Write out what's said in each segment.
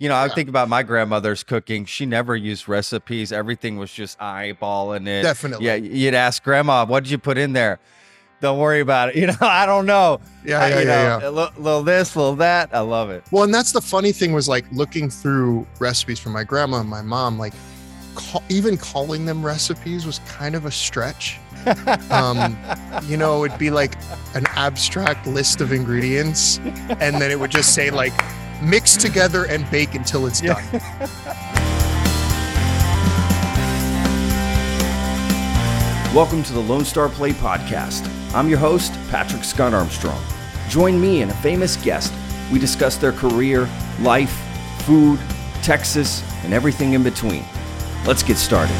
You know, I think about my grandmother's cooking. She never used recipes. Everything was just eyeballing it. Definitely. Yeah. You'd ask grandma, what did you put in there? Don't worry about it. You know, I don't know. Yeah. Little this, little that. I love it. Well, and that's the funny thing was like looking through recipes from my grandma and my mom, like even calling them recipes was kind of a stretch. You know, it'd be like an abstract list of ingredients. And then it would just say like, mix together and bake until it's done. Welcome to the Lone Star Play podcast. I'm your host, Patrick Scott Armstrong. Join me and a famous guest. We discuss their career, life, food, Texas, and everything in between. Let's get started.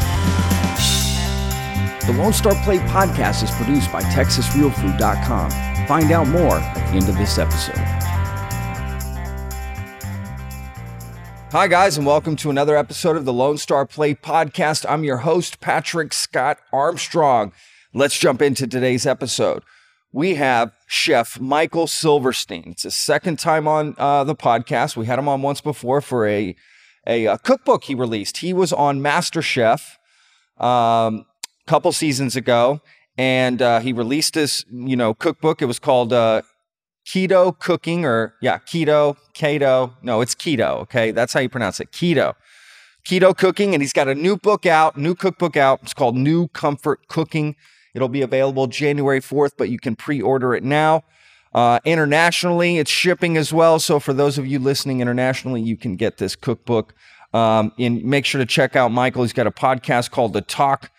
The Lone Star Play podcast is produced by TexasRealFood.com. Find out more at the end of this episode. Hi, guys, and welcome to another episode of the Lone Star Play podcast. I'm your host, Patrick Scott Armstrong. Let's jump into today's episode. We have Chef Michael Silverstein. It's his second time on the podcast. We had him on once before for a cookbook he released. He was on MasterChef a couple seasons ago, and he released this, you know, cookbook. It was called Keto Cooking, Keto. Okay. That's how you pronounce it. Keto Cooking. And he's got a new book out, new cookbook out. It's called New Comfort Cooking. It'll be available January 4th, but you can pre-order it now. Internationally, it's shipping as well. So for those of you listening internationally, you can get this cookbook. And make sure to check out Michael. He's got a podcast called The Talk.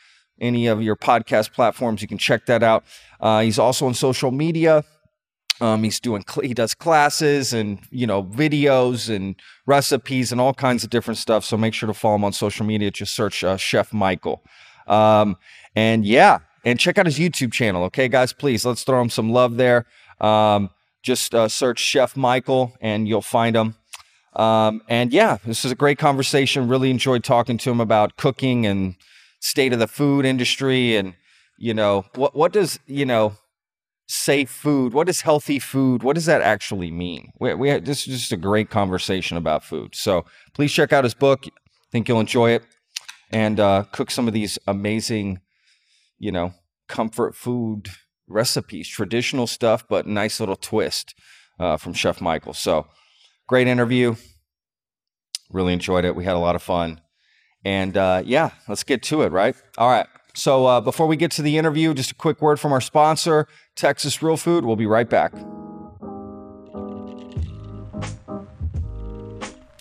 Any of your podcast platforms, you can check that out. He's also on social media. He does classes and, you know, videos and recipes and all kinds of different stuff. So make sure to follow him on social media. Just search Chef Michael. And check out his YouTube channel. Okay, guys, please, let's throw him some love there. Just search Chef Michael and you'll find him. This is a great conversation. Really enjoyed talking to him about cooking and state of the food industry and, you know, what does, you know, safe food, what is healthy food, what does that actually mean? This is just a great conversation about food. So please check out his book. I think you'll enjoy it. And cook some of these amazing, you know, comfort food recipes, traditional stuff, but nice little twist from Chef Michael. So great interview. Really enjoyed it. We had a lot of fun. And let's get to it, right? All right. So before we get to the interview, just a quick word from our sponsor, Texas Real Food. We'll be right back.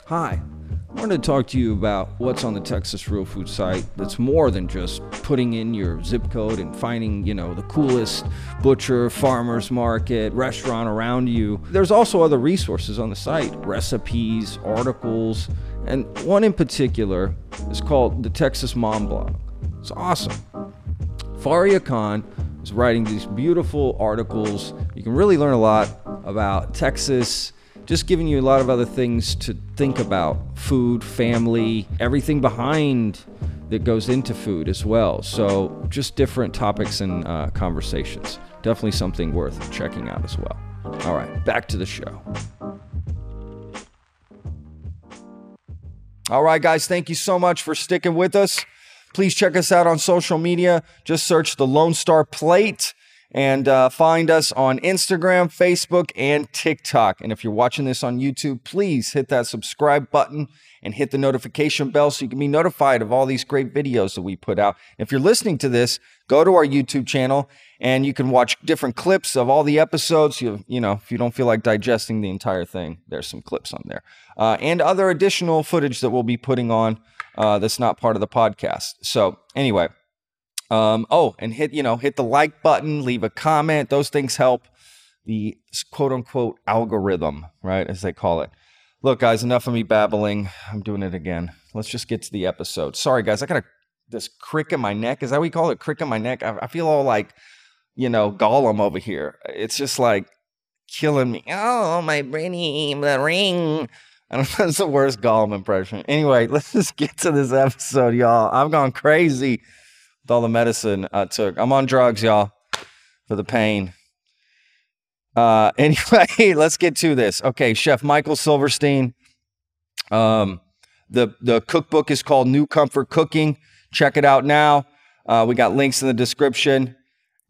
Hi, I wanted to talk to you about what's on the Texas Real Food site that's more than just putting in your zip code and finding, you know, the coolest butcher, farmer's market, restaurant around you. There's also other resources on the site, recipes, articles, and one in particular is called the Texas Mom Blog. It's awesome. Faria Khan is writing these beautiful articles. You can really learn a lot about Texas, just giving you a lot of other things to think about. Food, family, everything behind that goes into food as well. So just different topics and conversations. Definitely something worth checking out as well. All right, back to the show. All right, guys, thank you so much for sticking with us. Please check us out on social media. Just search The Lone Star Plate and find us on Instagram, Facebook, and TikTok. And if you're watching this on YouTube, please hit that subscribe button and hit the notification bell so you can be notified of all these great videos that we put out. If you're listening to this, go to our YouTube channel and you can watch different clips of all the episodes. You know, if you don't feel like digesting the entire thing, there's some clips on there. And other additional footage that we'll be putting on that's not part of the podcast. So anyway, and hit the like button, leave a comment. Those things help the quote unquote algorithm, right? As they call it. Look, guys, enough of me babbling. I'm doing it again. Let's just get to the episode. Sorry, guys. I got this crick in my neck. Is that what you call it? Crick in my neck. I feel all like, you know, Gollum over here. It's just like killing me. Oh, my brainy, the ring. I don't know, that's the worst Gollum impression. Anyway, let's just get to this episode, y'all. I've gone crazy with all the medicine I took. I'm on drugs, y'all, for the pain. Anyway, let's get to this. Okay, Chef Michael Silverstein The cookbook is called New Comfort Cooking. Check it out now. We got links in the description.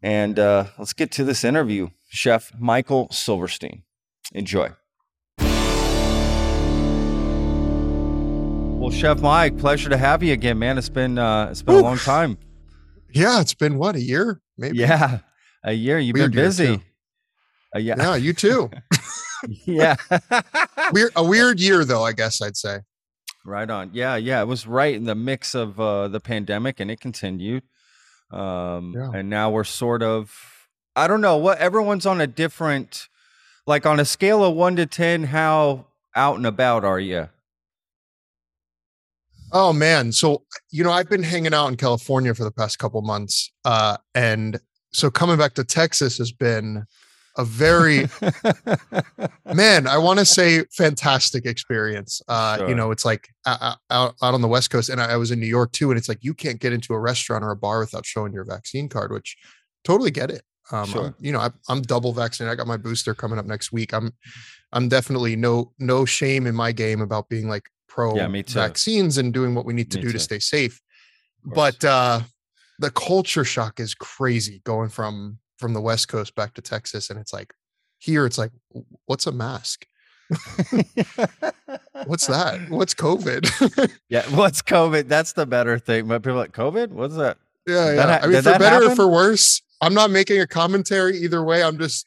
And let's get to this interview. Chef Michael Silverstein. Enjoy. Well, Chef Mike, pleasure to have you again, man. It's been a long time. Yeah, it's been what, a year? Maybe. Yeah, a year. You've been busy. Yeah, you too. Yeah. A weird year, though, I guess I'd say. Right on. Yeah. It was right in the mix of the pandemic, and it continued. And now we're sort of, I don't know what, everyone's on a different, like on a scale of 1 to 10, how out and about are you? Oh man. So, I've been hanging out in California for the past couple months. And so coming back to Texas has been a very, I want to say fantastic experience. Sure. It's like out on the West Coast, and I was in New York too. And it's like, you can't get into a restaurant or a bar without showing your vaccine card, which totally get it. Sure. I'm double vaccinated. I got my booster coming up next week. I'm definitely no shame in my game about being like pro vaccines and doing what we need to do to stay safe. But, the culture shock is crazy going from the West Coast back to Texas. And it's like, here, it's like, what's a mask? What's that? What's COVID? What's COVID? That's the better thing. But people are like, COVID? What's that? Yeah. I mean, for better or for worse, I'm not making a commentary either way. I'm just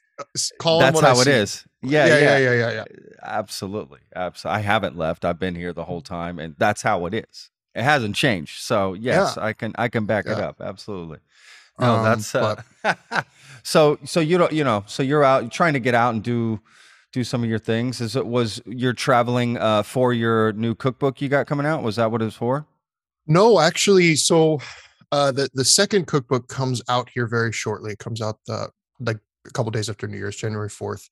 calling that's what how I it see. Is. Yeah. Absolutely. I haven't left. I've been here the whole time, and that's how it is. It hasn't changed. So yes, yeah. I can back it up. Absolutely. No, that's so you don't, so you're out trying to get out and do some of your things. You're traveling for your new cookbook you got coming out? Was that what it was for? No, actually. So the second cookbook comes out here very shortly. It comes out like a couple days after New Year's, January 4th.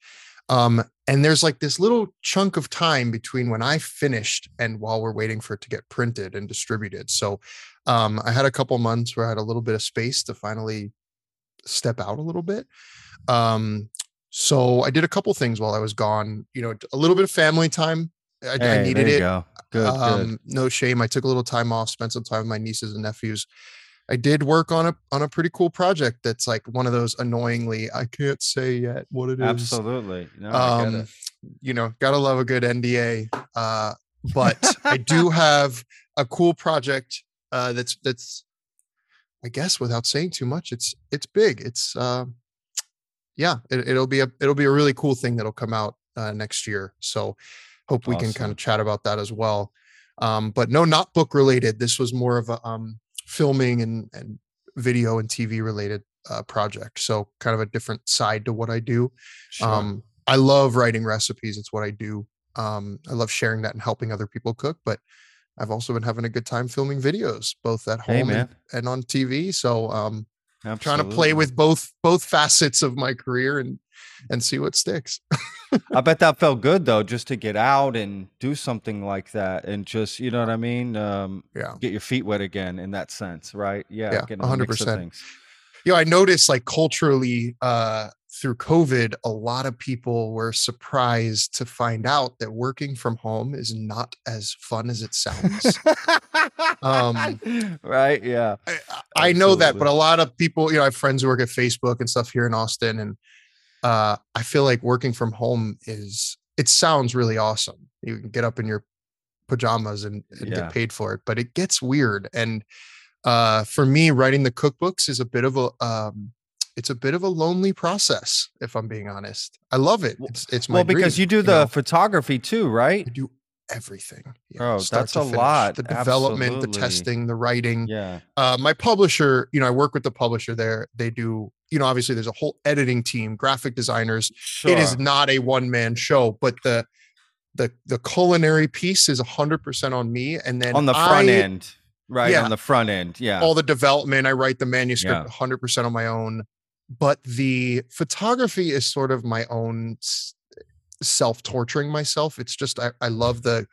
And there's like this little chunk of time between when I finished and while we're waiting for it to get printed and distributed. So, I had a couple months where I had a little bit of space to finally step out a little bit. So I did a couple things while I was gone, a little bit of family time. I needed it. Good. No shame. I took a little time off, spent some time with my nieces and nephews. I did work on a pretty cool project that's like one of those annoyingly, I can't say yet what it is. Absolutely. No, I get it. Gotta love a good NDA. But I do have a cool project that's I guess without saying too much, it's big. It's it'll be a really cool thing that'll come out next year. So hope we can kind of chat about that as well. But no, not book related. This was more of a filming and video and TV related project. So kind of a different side to what I do. Sure. I love writing recipes. It's what I do. I love sharing that and helping other people cook, but I've also been having a good time filming videos, both at home and on TV. So I'm trying to play with both facets of my career and see what sticks. I bet that felt good though, just to get out and do something like that and just, you know what I mean? Get your feet wet again in that sense, right? Yeah, 100%. I noticed like culturally through COVID, a lot of people were surprised to find out that working from home is not as fun as it sounds. Right. Yeah. I know that, but a lot of people, I have friends who work at Facebook and stuff here in Austin, and I feel like working from home it sounds really awesome. You can get up in your pajamas and get paid for it, but it gets weird. And for me, writing the cookbooks is a bit of a lonely process, if I'm being honest. I love it. It's my because dream, you do the photography too, right? I do everything. Oh, that's a lot. The development, the testing, the writing. Yeah. My publisher, I work with the publisher there. They do, obviously there's a whole editing team, graphic designers. Sure. It is not a one-man show, but the culinary piece is 100% on me. And then on the front end. Right. Yeah. On the front end. Yeah. All the development. I write the manuscript 100% on my own, but the photography is sort of my own self-torturing myself. It's just, I love the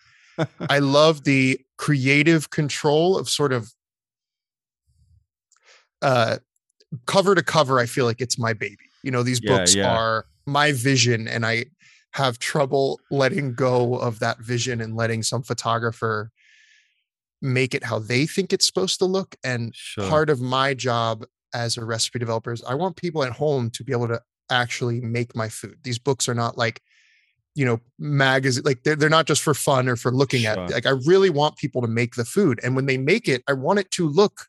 creative control of sort of, cover to cover. I feel like it's my baby, these books are my vision, and I have trouble letting go of that vision and letting some photographer make it how they think it's supposed to look. And sure. part of my job as a recipe developer is I want people at home to be able to actually make my food. These books are not like, you know, magazine, like they're not just for fun or for looking sure. at, like, I really want people to make the food. And when they make it, I want it to look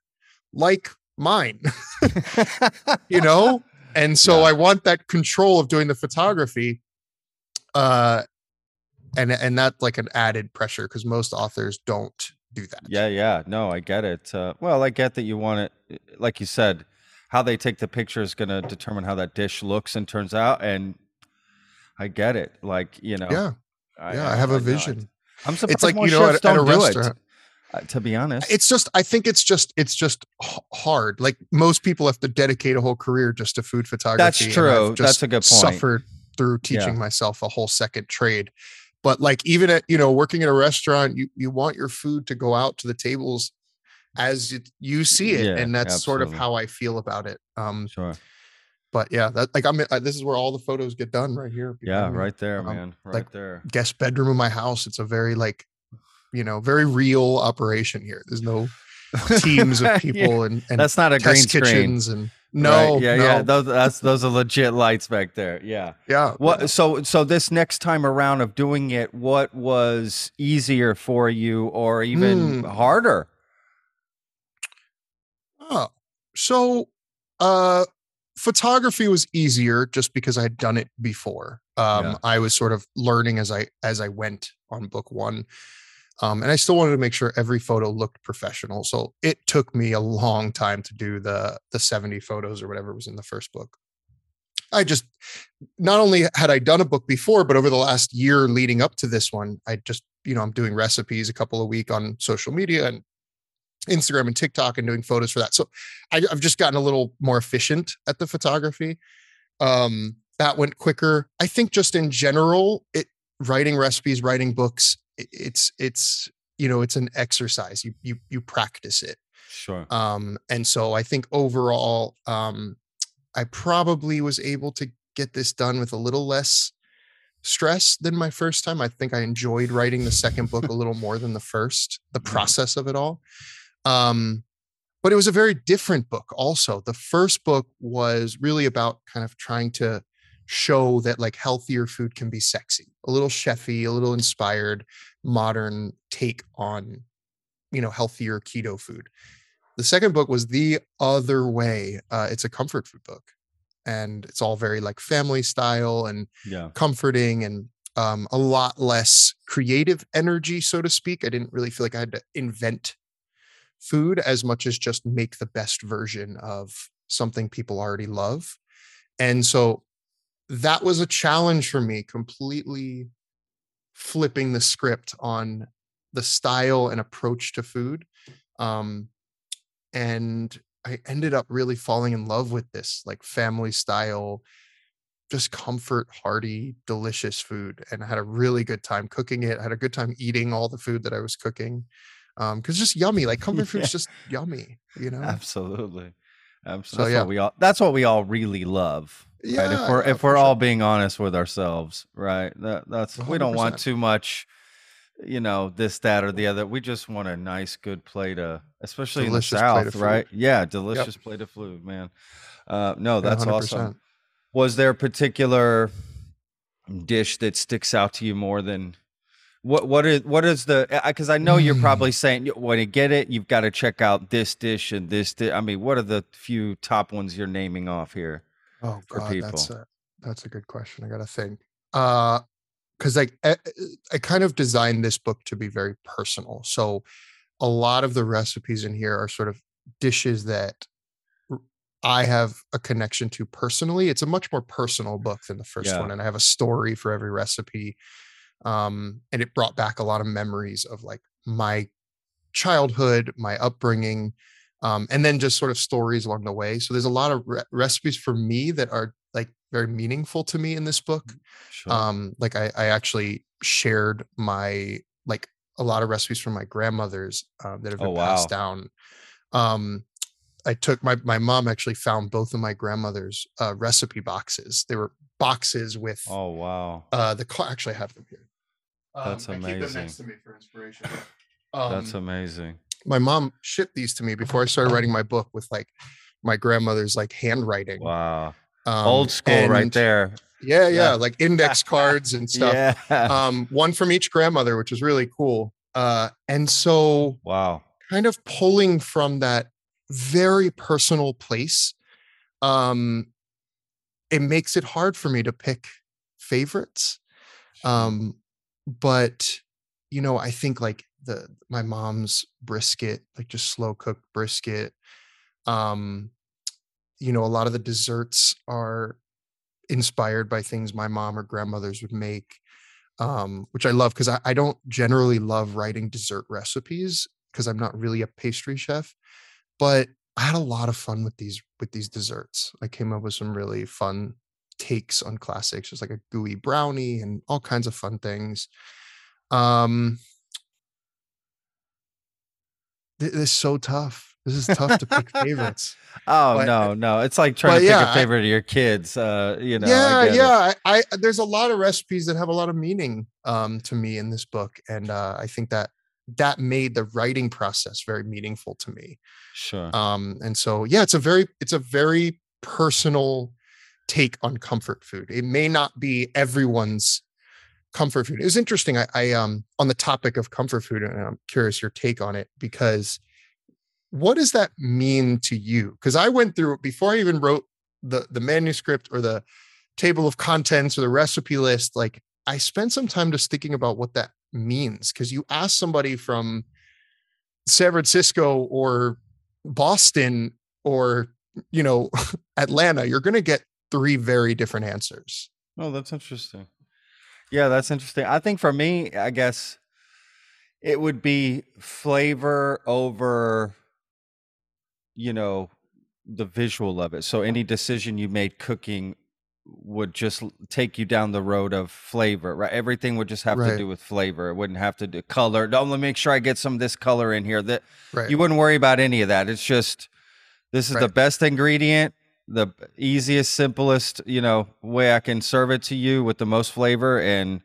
like mine, you know? And so yeah. I want that control of doing the photography. And that's like an added pressure because most authors don't do that. Yeah. Yeah. No, I get it. Well, I get that you want it, like you said, how they take the picture is going to determine how that dish looks and turns out. And I get it. Like, you know, yeah, I have a vision. I'm surprised it's like, you know, at a restaurant. To be honest, it's just, I think it's just hard. Like most people have to dedicate a whole career just to food photography. That's true. That's a good point. Suffered through teaching yeah. myself a whole second trade. But like, even at, you know, working at a restaurant, you want your food to go out to the tables as you see it. Yeah, and that's absolutely. Sort of how I feel about it. Sure. But yeah, that, like this is where all the photos get done right here. Yeah. Right there, man. Right like there. Guest bedroom of my house. It's a very like, you know, very real operation here. There's no teams of people yeah. and that's not a green screen. And no, right. yeah, no. yeah. Those are legit lights back there. Yeah, yeah. What? So this next time around of doing it, what was easier for you, or even harder? Oh, so photography was easier just because I had done it before. Yeah. I was sort of learning as I went on book one. And I still wanted to make sure every photo looked professional. So it took me a long time to do the 70 photos or whatever was in the first book. I just, not only had I done a book before, but over the last year leading up to this one, I just, you know, I'm doing recipes a couple a week on social media and Instagram and TikTok and doing photos for that. So I've just gotten a little more efficient at the photography. That went quicker. I think just in general, writing recipes, writing books, it's you know, it's an exercise. You practice it. Sure. And so I think overall, I probably was able to get this done with a little less stress than my first time. I think I enjoyed writing the second book a little more than the first, the process of it all. But it was a very different book also. The first book was really about kind of trying to show that like healthier food can be sexy, a little chefy, a little inspired, modern take on, you know, healthier keto food. The second book was the other way. It's a comfort food book and it's all very like family style and yeah. comforting and a lot less creative energy, so to speak. I didn't really feel like I had to invent food as much as just make the best version of something people already love. And so that was a challenge for me, completely flipping the script on the style and approach to food. And I ended up really falling in love with this like family style, just comfort, hearty, delicious food. And I had a really good time cooking it. I had a good time eating all the food that I was cooking. Cause just yummy, like comfort food is just yummy, you know? Absolutely. Absolutely. So, yeah. That's what we all really love. Yeah, right? If we're all being honest with ourselves, right? That's 100%. We don't want too much, you know, this, that, or the other. We just want a nice, good plate of, especially delicious in the South, plate of right? Food. Yeah, delicious yep. plate of food, man. No, that's 100%. Awesome. Was there a particular dish that sticks out to you more than what is the? Because I know you're probably saying when you get it, you've got to check out this dish and this. I mean, what are the few top ones you're naming off here? Oh God, that's a good question. I gotta think. Because I kind of designed this book to be very personal. So a lot of the recipes in here are sort of dishes that I have a connection to personally. It's a much more personal book than the first yeah. one, and I have a story for every recipe. And it brought back a lot of memories of like my childhood, my upbringing. And then just sort of stories along the way. So there's a lot of recipes for me that are like very meaningful to me in this book. Sure. Like I actually shared my, like a lot of recipes from my grandmothers that have been passed down. I took my mom actually found both of my grandmother's recipe boxes. They were boxes with, oh wow, actually I have them here. That's amazing. I keep them next to me for inspiration. That's amazing. My mom shipped these to me before I started writing my book with like my grandmother's like handwriting. Wow. Old school right there. Yeah, yeah. Like index cards and stuff. Yeah. One from each grandmother, which is really cool. And so wow, kind of pulling from that very personal place. It makes it hard for me to pick favorites. But you know, I think like my mom's brisket, like just slow cooked brisket. You know, a lot of the desserts are inspired by things my mom or grandmothers would make, which I love because I don't generally love writing dessert recipes because I'm not really a pastry chef, but I had a lot of fun with these desserts. I came up with some really fun takes on classics, just like a gooey brownie and all kinds of fun things. This is so tough. This is tough to pick favorites. No. It's like trying to pick a favorite of your kids. You know. Yeah. There's a lot of recipes that have a lot of meaning to me in this book. And I think that made the writing process very meaningful to me. Sure. And so, yeah, it's a very personal take on comfort food. It may not be everyone's comfort food. It was interesting. I on the topic of comfort food, and I'm curious your take on it, because what does that mean to you? Because I went through it before I even wrote the manuscript or the table of contents or the recipe list. Like, I spent some time just thinking about what that means. Because you ask somebody from San Francisco or Boston or, you know, Atlanta, you're going to get three very different answers. Oh, that's interesting. Yeah, that's interesting. I think for me, I guess it would be flavor over, you know, the visual of it. So any decision you made cooking would just take you down the road of flavor, right? Everything would just have to do with flavor. It wouldn't have to do color. Don't let me make sure I get some of this color in here. That you wouldn't worry about any of that. It's just, this is the best ingredient, the easiest, simplest, you know, way I can serve it to you with the most flavor and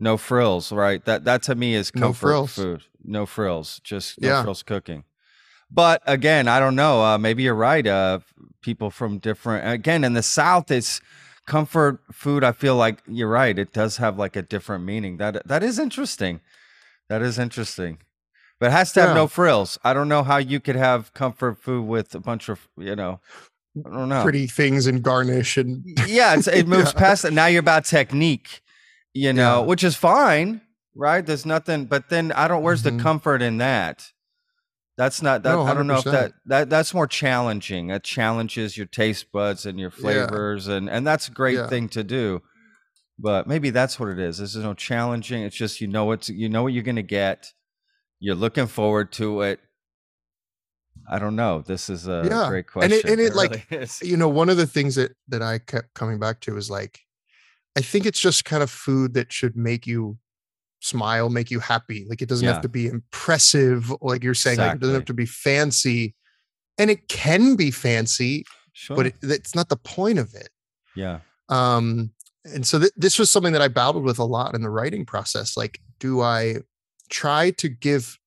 no frills, right? That to me is comfort food. No frills, just no frills cooking. But again, I don't know, maybe you're right. People from different, again, in the South, it's comfort food. I feel like you're right. It does have like a different meaning. That is interesting. That is interesting. But it has to have no frills. I don't know how you could have comfort food with a bunch of, you know, I don't know, pretty things and garnish and it moves past it. Now you're about technique, you know, which is fine, right? There's nothing, but then where's the comfort in that? That's not that. No, I don't know if that's more challenging. That challenges your taste buds and your flavors, and that's a great thing to do. But maybe that's what it is. This is no challenging. It's just you know what you're gonna get. You're looking forward to it. I don't know. This is a great question. And it like, really, you know, one of the things that I kept coming back to is like, I think it's just kind of food that should make you smile, make you happy. Like, it doesn't have to be impressive. Like you're saying, like, it doesn't have to be fancy, and it can be fancy, but it's not the point of it. Yeah. And so this was something that I battled with a lot in the writing process. Like, do I try to give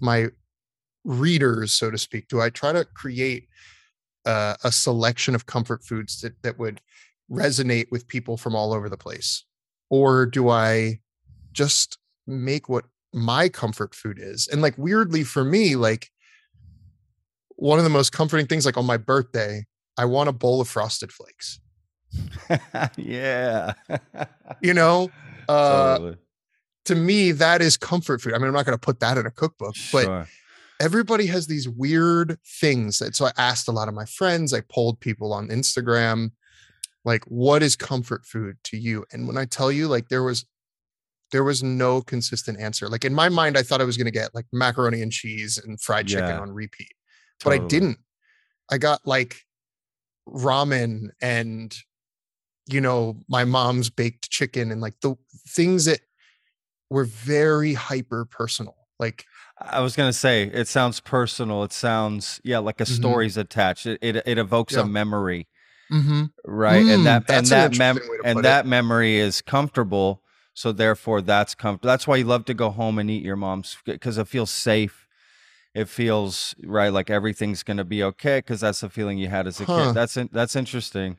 my readers, so to speak, do I try to create a selection of comfort foods that would resonate with people from all over the place? Or do I just make what my comfort food is? And like, weirdly for me, like one of the most comforting things, like on my birthday, I want a bowl of Frosted Flakes. Yeah. You know, totally. To me, that is comfort food. I mean, I'm not going to put that in a cookbook, but everybody has these weird things. That, so I asked a lot of my friends, I polled people on Instagram, like, what is comfort food to you? And when I tell you, like, there was no consistent answer. Like, in my mind, I thought I was going to get like macaroni and cheese and fried chicken on repeat, but I didn't. I got like ramen and, you know, my mom's baked chicken and like the things that were very hyper personal. Like, I was going to say, it sounds personal. It sounds, like a story's attached. It evokes a memory, right? And that memory is comfortable. So therefore, that's comfortable. That's why you love to go home and eat your mom's, because it feels safe. It feels right, like everything's going to be okay, because that's the feeling you had as a kid. That's interesting.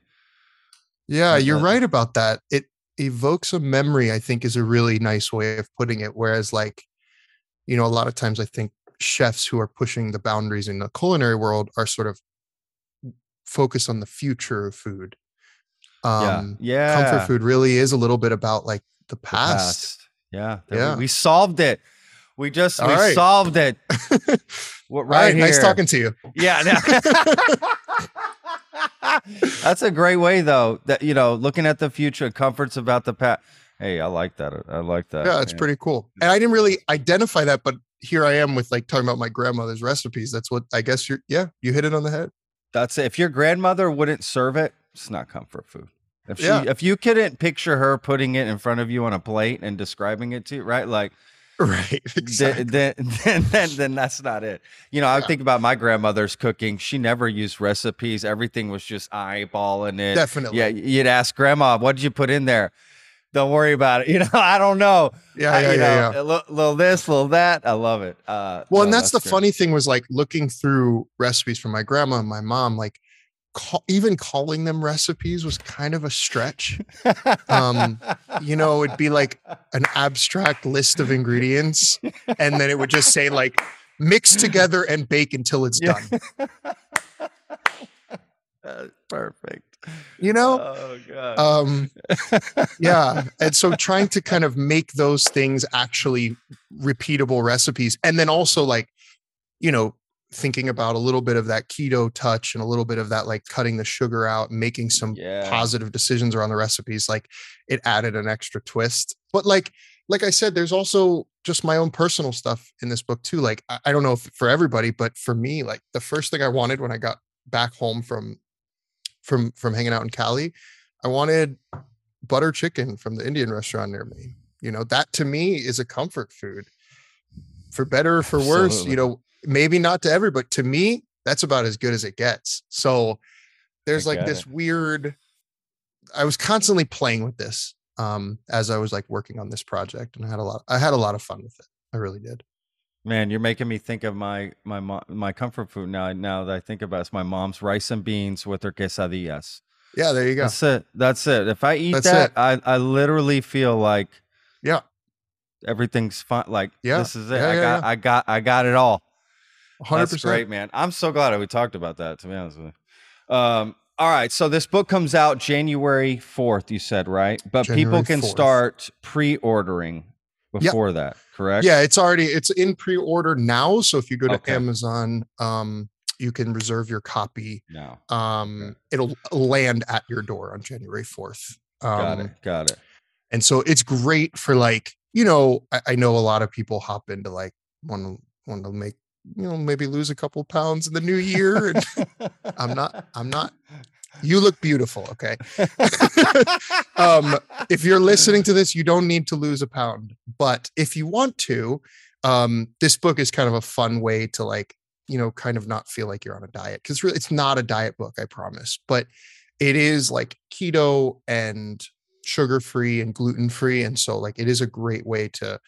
Yeah, you're right about that. It evokes a memory, I think, is a really nice way of putting it. Whereas, like, a lot of times I think chefs who are pushing the boundaries in the culinary world are sort of focused on the future of food. Comfort food really is a little bit about like the past. We solved it. We solved it. Right, nice talking to you. Yeah. That's a great way, though, that, looking at the future, comfort's about the past. Hey, I like that. Yeah, it's pretty cool. And I didn't really identify that, but here I am with like talking about my grandmother's recipes. That's what I guess you hit it on the head. That's it. If your grandmother wouldn't serve it, it's not comfort food. If you couldn't picture her putting it in front of you on a plate and describing it to you, right? Like, right. Exactly. Then that's not it. I think about my grandmother's cooking. She never used recipes. Everything was just eyeballing it. Definitely. Yeah. You'd ask grandma, what did you put in there? Don't worry about it. I don't know. Yeah. Little this, little that. I love it. And that's the funny thing was like looking through recipes from my grandma and my mom, like even calling them recipes was kind of a stretch. It'd be like an abstract list of ingredients. And then it would just say like mix together and bake until it's done. Perfect. Oh, God. And so trying to kind of make those things actually repeatable recipes, and then also like, thinking about a little bit of that keto touch and a little bit of that, like cutting the sugar out and making some positive decisions around the recipes, like it added an extra twist. But like I said, there's also just my own personal stuff in this book too. Like, I don't know if for everybody, but for me, like the first thing I wanted when I got back home from hanging out in Cali, I wanted butter chicken from the Indian restaurant near me. That to me is a comfort food, for better or for worse. Maybe not to everybody, but to me, that's about as good as it gets. So there's like this weird, I was constantly playing with this as I was like working on this project, and I had a lot of fun with it. I really did. Man, you're making me think of my comfort food now. Now that I think about it, it's my mom's rice and beans with her quesadillas. Yeah, there you go. That's it. If I eat that, I literally feel like everything's fine. Like this is it. I got it all. 100%. That's great, man. I'm so glad we talked about that, to be honest with you. All right. So this book comes out January 4th, you said, right? But January people can 4th. Start pre-ordering before that, correct? Yeah, it's in pre-order now. So if you go to Amazon, you can reserve your copy now. It'll land at your door on January 4th. Got it. And so it's great for like, I know a lot of people hop into like want to make, maybe lose a couple pounds in the new year. And I'm not, you look beautiful. Okay. If you're listening to this, you don't need to lose a pound, but if you want to, this book is kind of a fun way to like, kind of not feel like you're on a diet. 'Cause really, it's not a diet book, I promise, but it is like keto and sugar-free and gluten-free. And so like, it is a great way to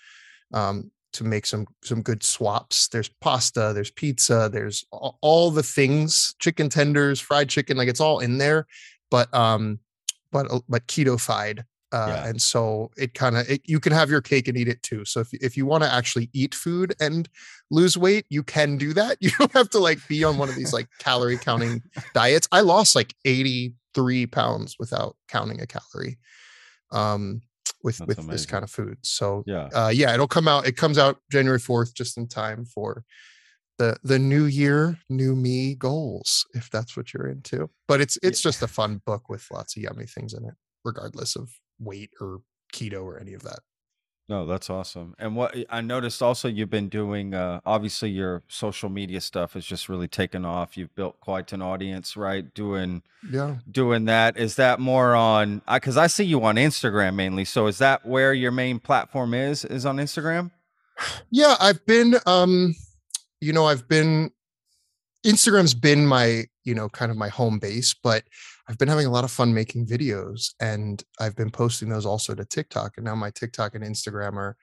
make some good swaps. There's pasta, there's pizza, there's all the things, chicken tenders, fried chicken, like it's all in there, but keto-fied. And so it kind of, you can have your cake and eat it too. So if you want to actually eat food and lose weight, you can do that. You don't have to like be on one of these like calorie counting diets. I lost like 83 pounds without counting a calorie. With amazing. This kind of food. So it comes out January 4th, just in time for the new year, new me goals, if that's what you're into. But it's just a fun book with lots of yummy things in it, regardless of weight or keto or any of that. No, that's awesome. And what I noticed also, you've been doing, obviously your social media stuff has just really taken off. You've built quite an audience, right? Doing that. Is that more on, 'cause I see you on Instagram mainly. So is that where your main platform is on Instagram? Yeah, I've been, Instagram's been my, kind of my home base, but I've been having a lot of fun making videos, and I've been posting those also to TikTok, and now my TikTok and Instagram are,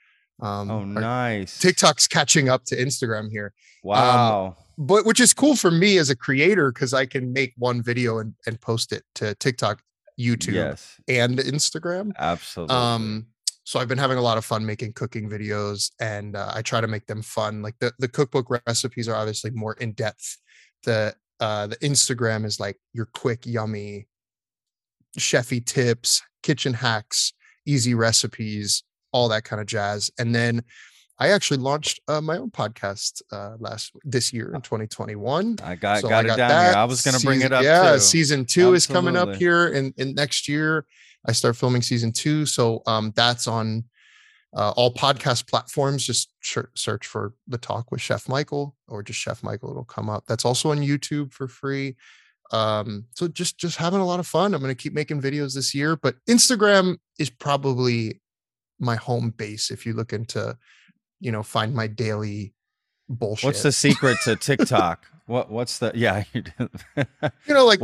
nice. TikTok's catching up to Instagram here. Wow. But which is cool for me as a creator, because I can make one video and post it to TikTok, YouTube, yes, and Instagram. Absolutely. So I've been having a lot of fun making cooking videos, and I try to make them fun. Like the cookbook recipes are obviously more in depth. The Instagram is like your quick, yummy, chefy tips, kitchen hacks, easy recipes, all that kind of jazz. And then I actually launched my own podcast this year in 2021. I got it down here. I was going to bring it up. Yeah, too. Season 2 is coming up here in next year. I start filming season 2, so that's on all podcast platforms. Just search for The Talk with Chef Michael, or just Chef Michael. It'll come up. That's also on YouTube for free. So just having a lot of fun. I'm going to keep making videos this year, but Instagram is probably my home base. If you look into find my daily bullshit. What's the secret to TikTok? The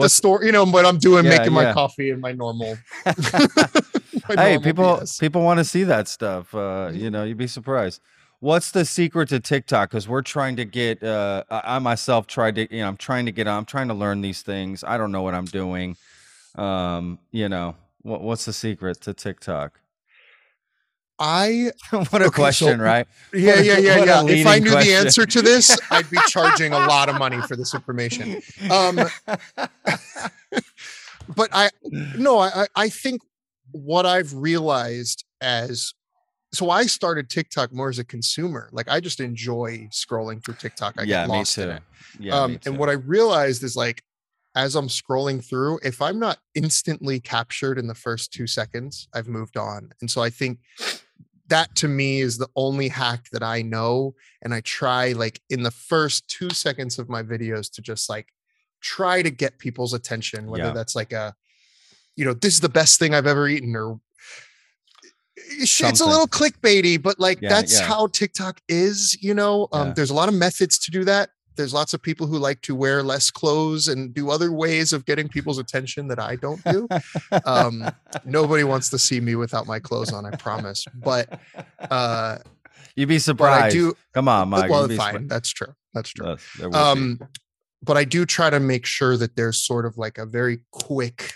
story, what I'm doing, making my coffee and my normal. Hey, people want to see that stuff. You'd be surprised. What's the secret to TikTok? Because we're trying to get, I myself tried to, I'm trying to get on, I'm trying to learn these things. I don't know what I'm doing. What's the secret to TikTok? Question, right? Yeah. If I knew the answer to this, I'd be charging a lot of money for this information. But I think what I've realized I started TikTok more as a consumer. Like, I just enjoy scrolling through TikTok. I get lost in it. Yeah, me too. And what I realized is, like, as I'm scrolling through, if I'm not instantly captured in the first 2 seconds, I've moved on. And so I think that, to me, is the only hack that I know. And I try, like, in the first 2 seconds of my videos to just, like, try to get people's attention, whether that's like a, this is the best thing I've ever eaten, or it's a little clickbaity, but like, that's how TikTok is, There's a lot of methods to do that. There's lots of people who like to wear less clothes and do other ways of getting people's attention that I don't do. Nobody wants to see me without my clothes on, I promise. But you'd be surprised. I do, come on, Mike. Well, fine. That's true. But I do try to make sure that there's sort of like a very quick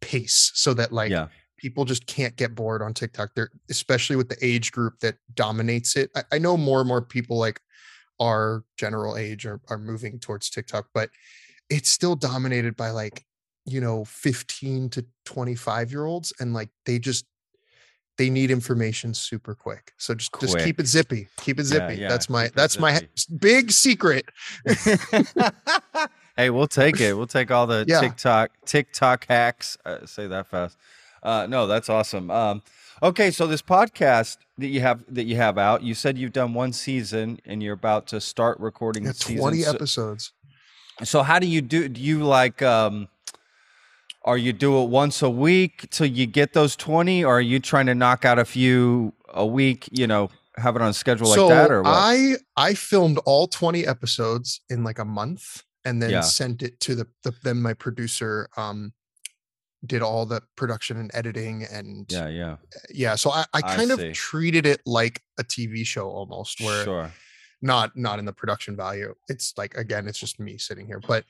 pace, so that people just can't get bored on TikTok. They're, especially with the age group that dominates it. I know more and more people, like, our general age are moving towards TikTok, but it's still dominated by 15 to 25 year olds. And like, they need information super quick. So just keep it zippy, Yeah. That's my big secret. Hey, we'll take it. We'll take all the TikTok hacks. Say that fast. No, that's awesome. Okay, so this podcast that you have out, you said you've done one season and you're about to start recording 20 episodes. So how do you do you like, are you do it once a week till you get those 20, or are you trying to knock out a few a week, have it on schedule like that, or what? I filmed all 20 episodes in like a month, and then sent it to then my producer, did all the production and editing, and so I kind of treated it like a TV show almost, where not in the production value. It's like, again, it's just me sitting here, but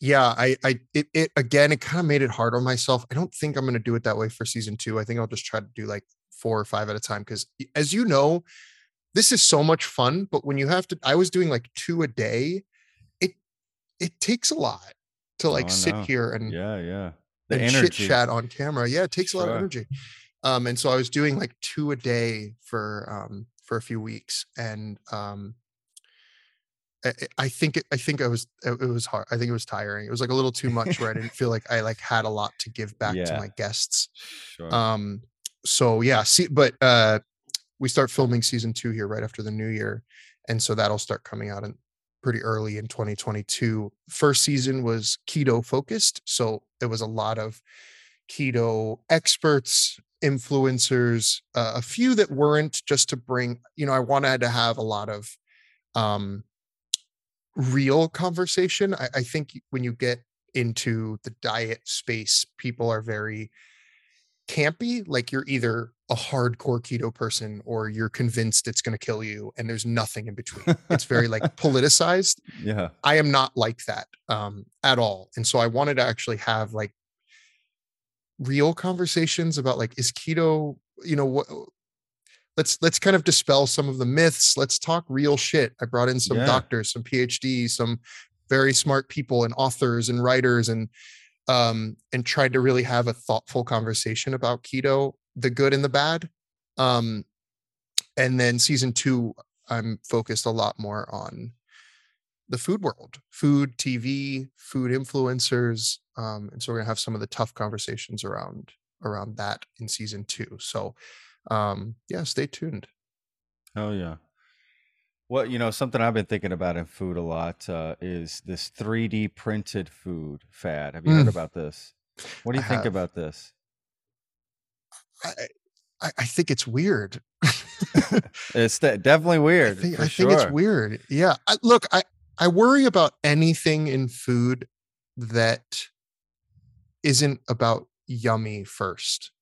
it kind of made it hard on myself. I don't think I'm going to do it that way for season 2. I think I'll just try to do like 4 or 5 at a time, because as you know, this is so much fun, but when you have to, I was doing like 2 a day, it takes a lot to sit here and and chit chat on camera. Yeah, it takes a lot of energy. And so I was doing like 2 a day for a few weeks, and I think it was hard. I think it was tiring. It was like a little too much, where I didn't feel like I like had a lot to give back to my guests. Sure. We start filming season 2 here right after the new year, and so that'll start coming out pretty early in 2022. First season was keto focused, so there was a lot of keto experts influencers, a few that weren't, just to bring, you know, I wanted to have a lot of real conversation. I think when you get into the diet space, people are very campy. Like, you're either a hardcore keto person or you're convinced it's going to kill you, and there's nothing in between. It's very like politicized. Yeah, I am not like that at all. And so I wanted to actually have like real conversations about like, is keto, you know, what, let's kind of dispel some of the myths. Let's talk real shit. I brought in some doctors, some PhDs, some very smart people and authors and writers, and tried to really have a thoughtful conversation about keto, the good and the bad. And then season 2, I'm focused a lot more on the food world, food TV, food influencers. And so we're gonna have some of the tough conversations around that in season 2. So yeah, stay tuned. Oh yeah. Well, you know, something I've been thinking about in food a lot is this 3D printed food fad. Have you heard about this? What do you think about this? I think it's weird. It's definitely weird. I think it's weird. Yeah. Look, I worry about anything in food that isn't about yummy first,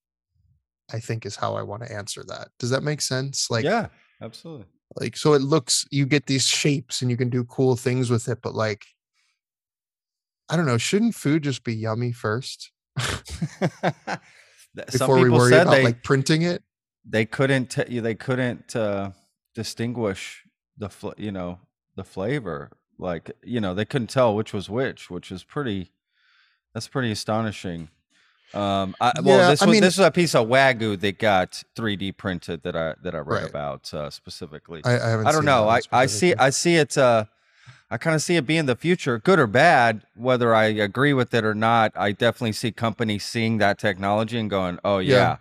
I think, is how I want to answer that. Does that make sense? Like, yeah, absolutely. Like, so it looks, you get these shapes and you can do cool things with it, but like, I don't know, shouldn't food just be yummy first? Before we worry about like printing it? They couldn't distinguish the flavor. Like, you know, they couldn't tell which was which is pretty astonishing. This was a piece of Wagyu that got 3D printed that I read about specifically. I don't know. I see it. I kind of see it being the future, good or bad, whether I agree with it or not. I definitely see companies seeing that technology and going, oh yeah.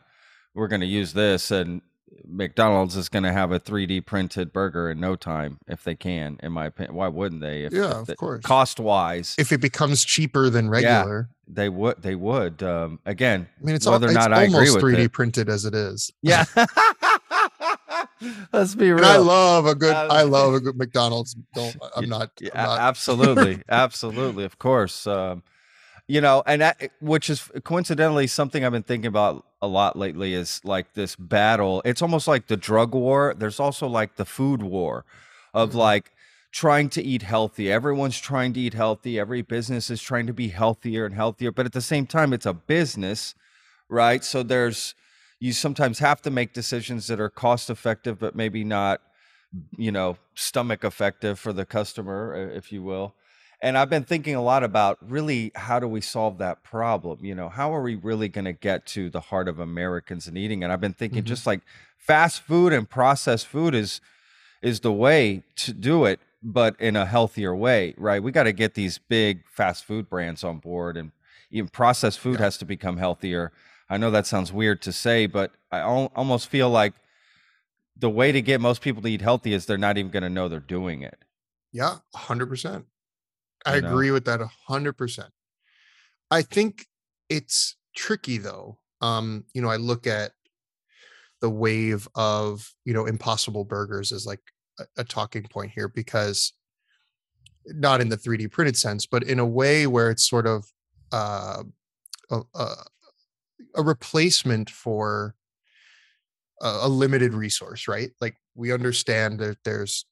We're going to use this, and McDonald's is going to have a 3D printed burger in no time if they can, in my opinion. Why wouldn't they? Of course. Cost wise. If it becomes cheaper than regular. Yeah, they would. Again, I mean, it's almost 3D printed as it is. Yeah. Let's be real. And I love a good McDonald's. Absolutely. Absolutely. Of course. You know, and which is coincidentally something I've been thinking about a lot lately, is like this battle. It's almost like the drug war. There's also like the food war of like trying to eat healthy. Everyone's trying to eat healthy. Every business is trying to be healthier and healthier. But at the same time, it's a business, right? So you sometimes have to make decisions that are cost effective, but maybe not, you know, stomach effective for the customer, if you will. And I've been thinking a lot about really, how do we solve that problem? You know, how are we really going to get to the heart of Americans and eating? And I've been thinking just like fast food and processed food is the way to do it, but in a healthier way, right? We got to get these big fast food brands on board, and even processed food has to become healthier. I know that sounds weird to say, but I almost feel like the way to get most people to eat healthy is they're not even going to know they're doing it. Yeah, 100%. I agree with that 100%. I think it's tricky though. You know, I look at the wave of, you know, Impossible Burgers as like a talking point here, because not in the 3D printed sense, but in a way where it's sort of a replacement for a limited resource, right? Like, we understand that there's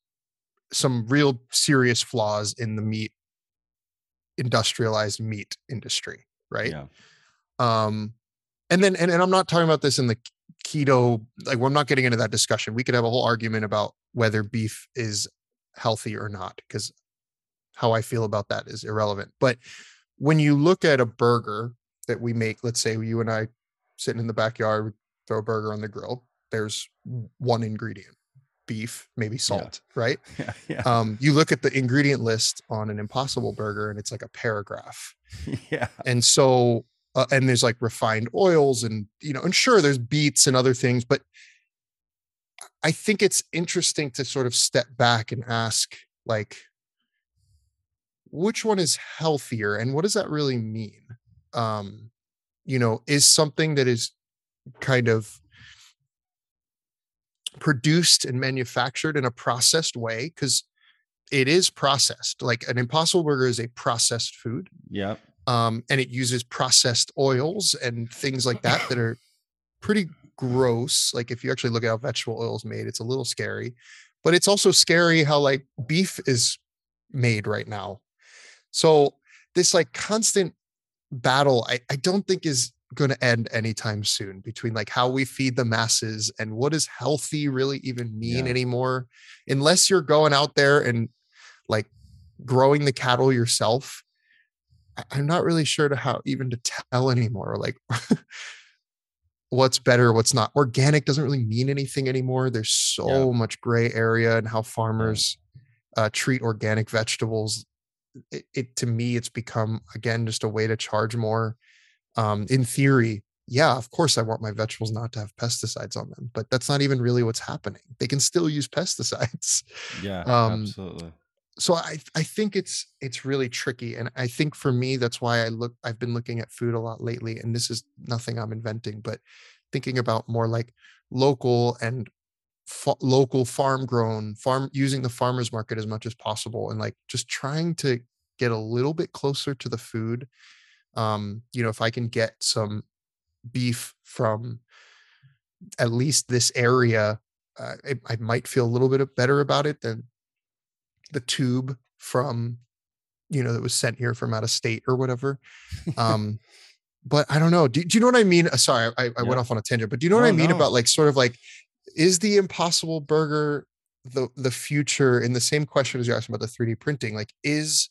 some real serious flaws in the industrialized meat industry, right? Yeah. And I'm not talking about this in the keto, like, well, I'm not getting into that discussion. We could have a whole argument about whether beef is healthy or not, because how I feel about that is irrelevant. But when you look at a burger that we make, let's say you and I sitting in the backyard, we throw a burger on the grill, there's one ingredient, beef, maybe salt, right? Yeah, yeah. You look at the ingredient list on an Impossible Burger and it's like a paragraph. Yeah. And so, and there's like refined oils and, you know, and sure, there's beets and other things, but I think it's interesting to sort of step back and ask, like, which one is healthier and what does that really mean? You know, is something that is kind of produced and manufactured in a processed way, because it is processed. Like an Impossible Burger is a processed food. Yeah. And it uses processed oils and things like that that are pretty gross. Like if you actually look at how vegetable oil is made, it's a little scary, but it's also scary how like beef is made right now. So this like constant battle, I don't think is going to end anytime soon between like how we feed the masses and what does healthy really even mean anymore, unless you're going out there and like growing the cattle yourself. I'm not really sure to how even to tell anymore, like what's better, what's not. Organic doesn't really mean anything anymore. There's so much gray area in how farmers treat organic vegetables. It to me, it's become again just a way to charge more. In theory, yeah, of course I want my vegetables not to have pesticides on them, but that's not even really what's happening. They can still use pesticides. Yeah, absolutely. So I think it's really tricky. And I think for me, that's why I've been looking at food a lot lately, and this is nothing I'm inventing, but thinking about more like local and local farm grown, using the farmer's market as much as possible. And like just trying to get a little bit closer to the food. You know, if I can get some beef from at least this area, I might feel a little bit better about it than the tube from, you know, that was sent here from out of state or whatever. But I don't know. Do you know what I mean? Sorry, I went off on a tangent, but do you know what I mean about like, sort of like, is the Impossible Burger the future? And the same question as you asked about the 3D printing, like is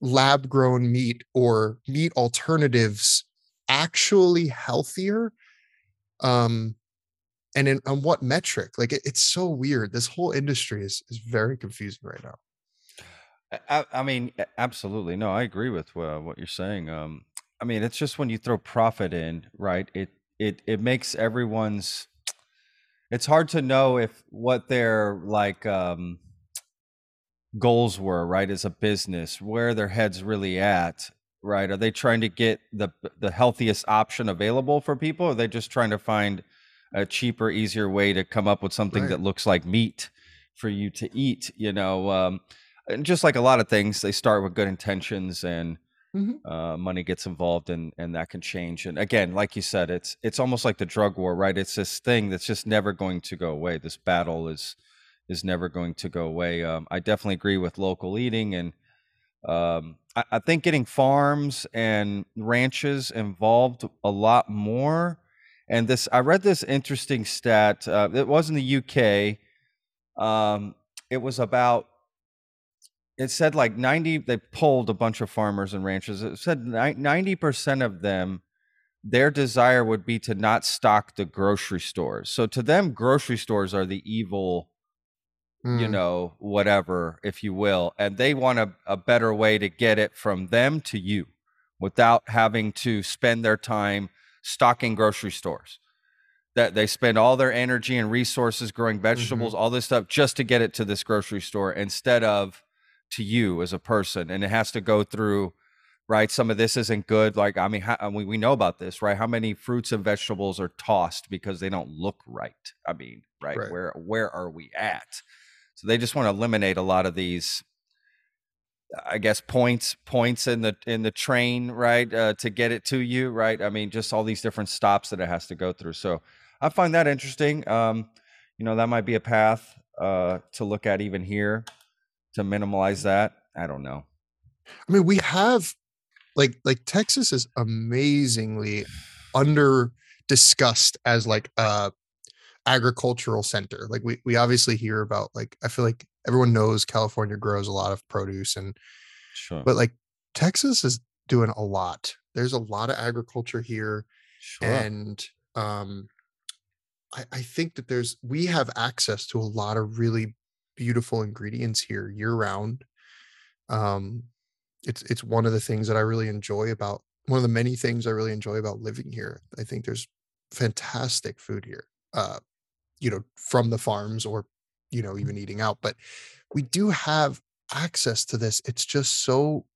lab grown meat or meat alternatives actually healthier? And on what metric? Like it's so weird. This whole industry is very confusing right now. I mean, absolutely. No, I agree with what you're saying. I mean, it's just when you throw profit in, right? It makes everyone's, it's hard to know if what they're like, goals were, right, as a business, where their head's really at, right? Are they trying to get the healthiest option available for people, or are they just trying to find a cheaper, easier way to come up with something that looks like meat for you to eat, you know? And just like a lot of things, they start with good intentions, and money gets involved, and that can change. And again, like you said, it's almost like the drug war, right? It's this thing that's just never going to go away. This battle is never going to go away. I definitely agree with local eating, and I think getting farms and ranches involved a lot more. And this, I read this interesting stat. It was in the UK. It was about, it said like 90, they polled a bunch of farmers and ranchers. It said 90% of them, their desire would be to not stock the grocery stores. So to them, grocery stores are the evil, you know, whatever, if you will. And they want a better way to get it from them to you without having to spend their time stocking grocery stores. That they spend all their energy and resources growing vegetables, all this stuff, just to get it to this grocery store instead of to you as a person. And it has to go through, right? Some of this isn't good. Like, I mean, we know about this, right? How many fruits and vegetables are tossed because they don't look right? I mean, right. Where are we at? So they just want to eliminate a lot of these, I guess, points in the train, right, to get it to you, right? I mean, just all these different stops that it has to go through. So I find that interesting. You know, that might be a path to look at even here to minimize that. I don't know. I mean, we have like Texas is amazingly under discussed as like agricultural center. Like we obviously hear about, like, I feel like everyone knows California grows a lot of produce, and but like Texas is doing a lot. There's a lot of agriculture here, and I think that we have access to a lot of really beautiful ingredients here year round. It's one of the things that I really enjoy about, one of the many things I really enjoy about living here. I think there's fantastic food here. You know, from the farms, or, you know, even eating out, but we do have access to this. It's just so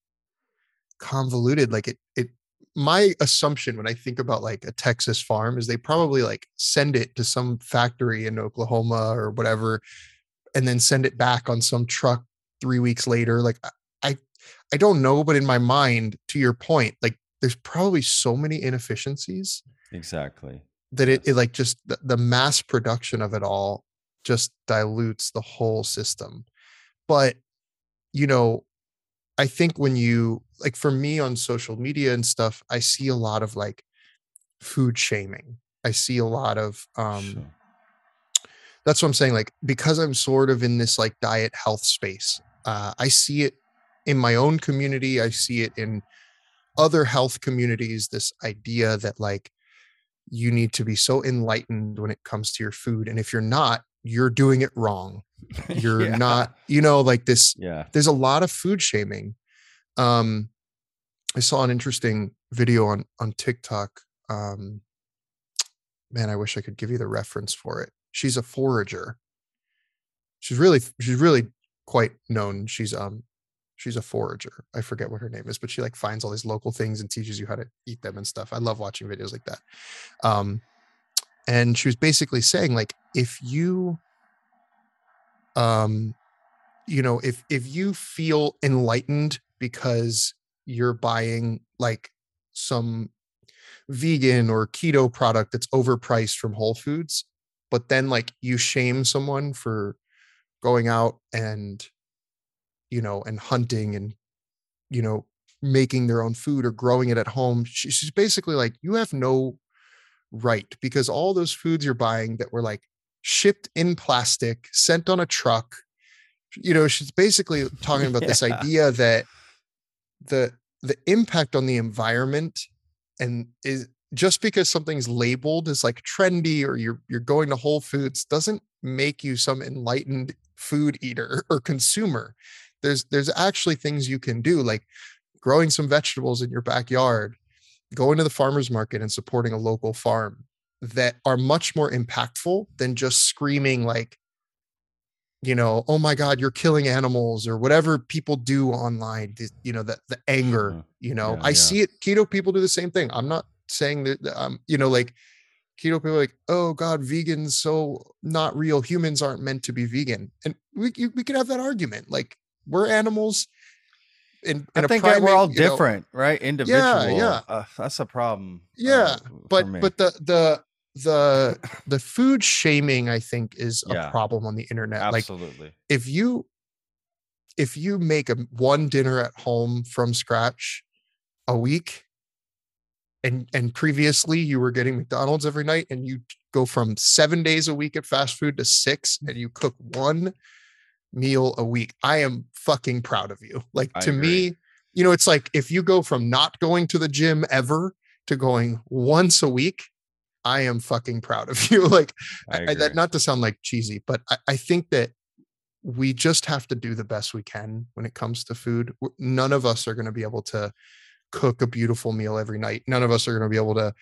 convoluted. Like it my assumption when I think about like a Texas farm is they probably like send it to some factory in Oklahoma or whatever, and then send it back on some truck 3 weeks later. Like I don't know, but in my mind, to your point, like there's probably so many inefficiencies. Exactly. That it like just the mass production of it all just dilutes the whole system. But, you know, I think when you, like for me on social media and stuff, I see a lot of like food shaming. I see a lot of, sure. That's what I'm saying. Like, because I'm sort of in this like diet health space, I see it in my own community. I see it in other health communities, this idea that like, you need to be so enlightened when it comes to your food. And if you're not, you're doing it wrong. You're yeah. not, you know, like this, yeah. there's a lot of food shaming. I saw an interesting video on TikTok. Man, I wish I could give you the reference for it. She's a forager. She's really quite known. She's a forager. I forget what her name is, but she like finds all these local things and teaches you how to eat them and stuff. I love watching videos like that. And she was basically saying like, if you, you know, if you feel enlightened because you're buying like some vegan or keto product that's overpriced from Whole Foods, but then like you shame someone for going out and, you know, and hunting and, you know, making their own food or growing it at home. She's basically like, you have no right, because all those foods you're buying that were like shipped in plastic, sent on a truck, you know, she's basically talking about yeah. this idea that the impact on the environment and is just because something's labeled as like trendy or you're going to Whole Foods doesn't make you some enlightened food eater or consumer. There's actually things you can do, like growing some vegetables in your backyard, going to the farmer's market and supporting a local farm, that are much more impactful than just screaming like, you know, oh my God, you're killing animals or whatever people do online, you know, the anger, you know, yeah, I see it. Keto people do the same thing. I'm not saying that, you know, like keto people are like, oh God, vegans, so not real, humans aren't meant to be vegan. And we could have that argument. Like we're animals. I think we're all different, you know, right? Individual. Yeah. That's a problem. Yeah. But the food shaming, I think, is a yeah. problem on the internet. Absolutely. Like if you make one dinner at home from scratch a week, and previously you were getting McDonald's every night, and you go from 7 days a week at fast food to 6, and you cook one meal a week, I am fucking proud of you. Like to me, you know, it's like if you go from not going to the gym ever to going once a week, I am fucking proud of you. Like that, not to sound like cheesy, but I think that we just have to do the best we can when it comes to food. None of us are going to be able to cook a beautiful meal every night. None of us are going to be able to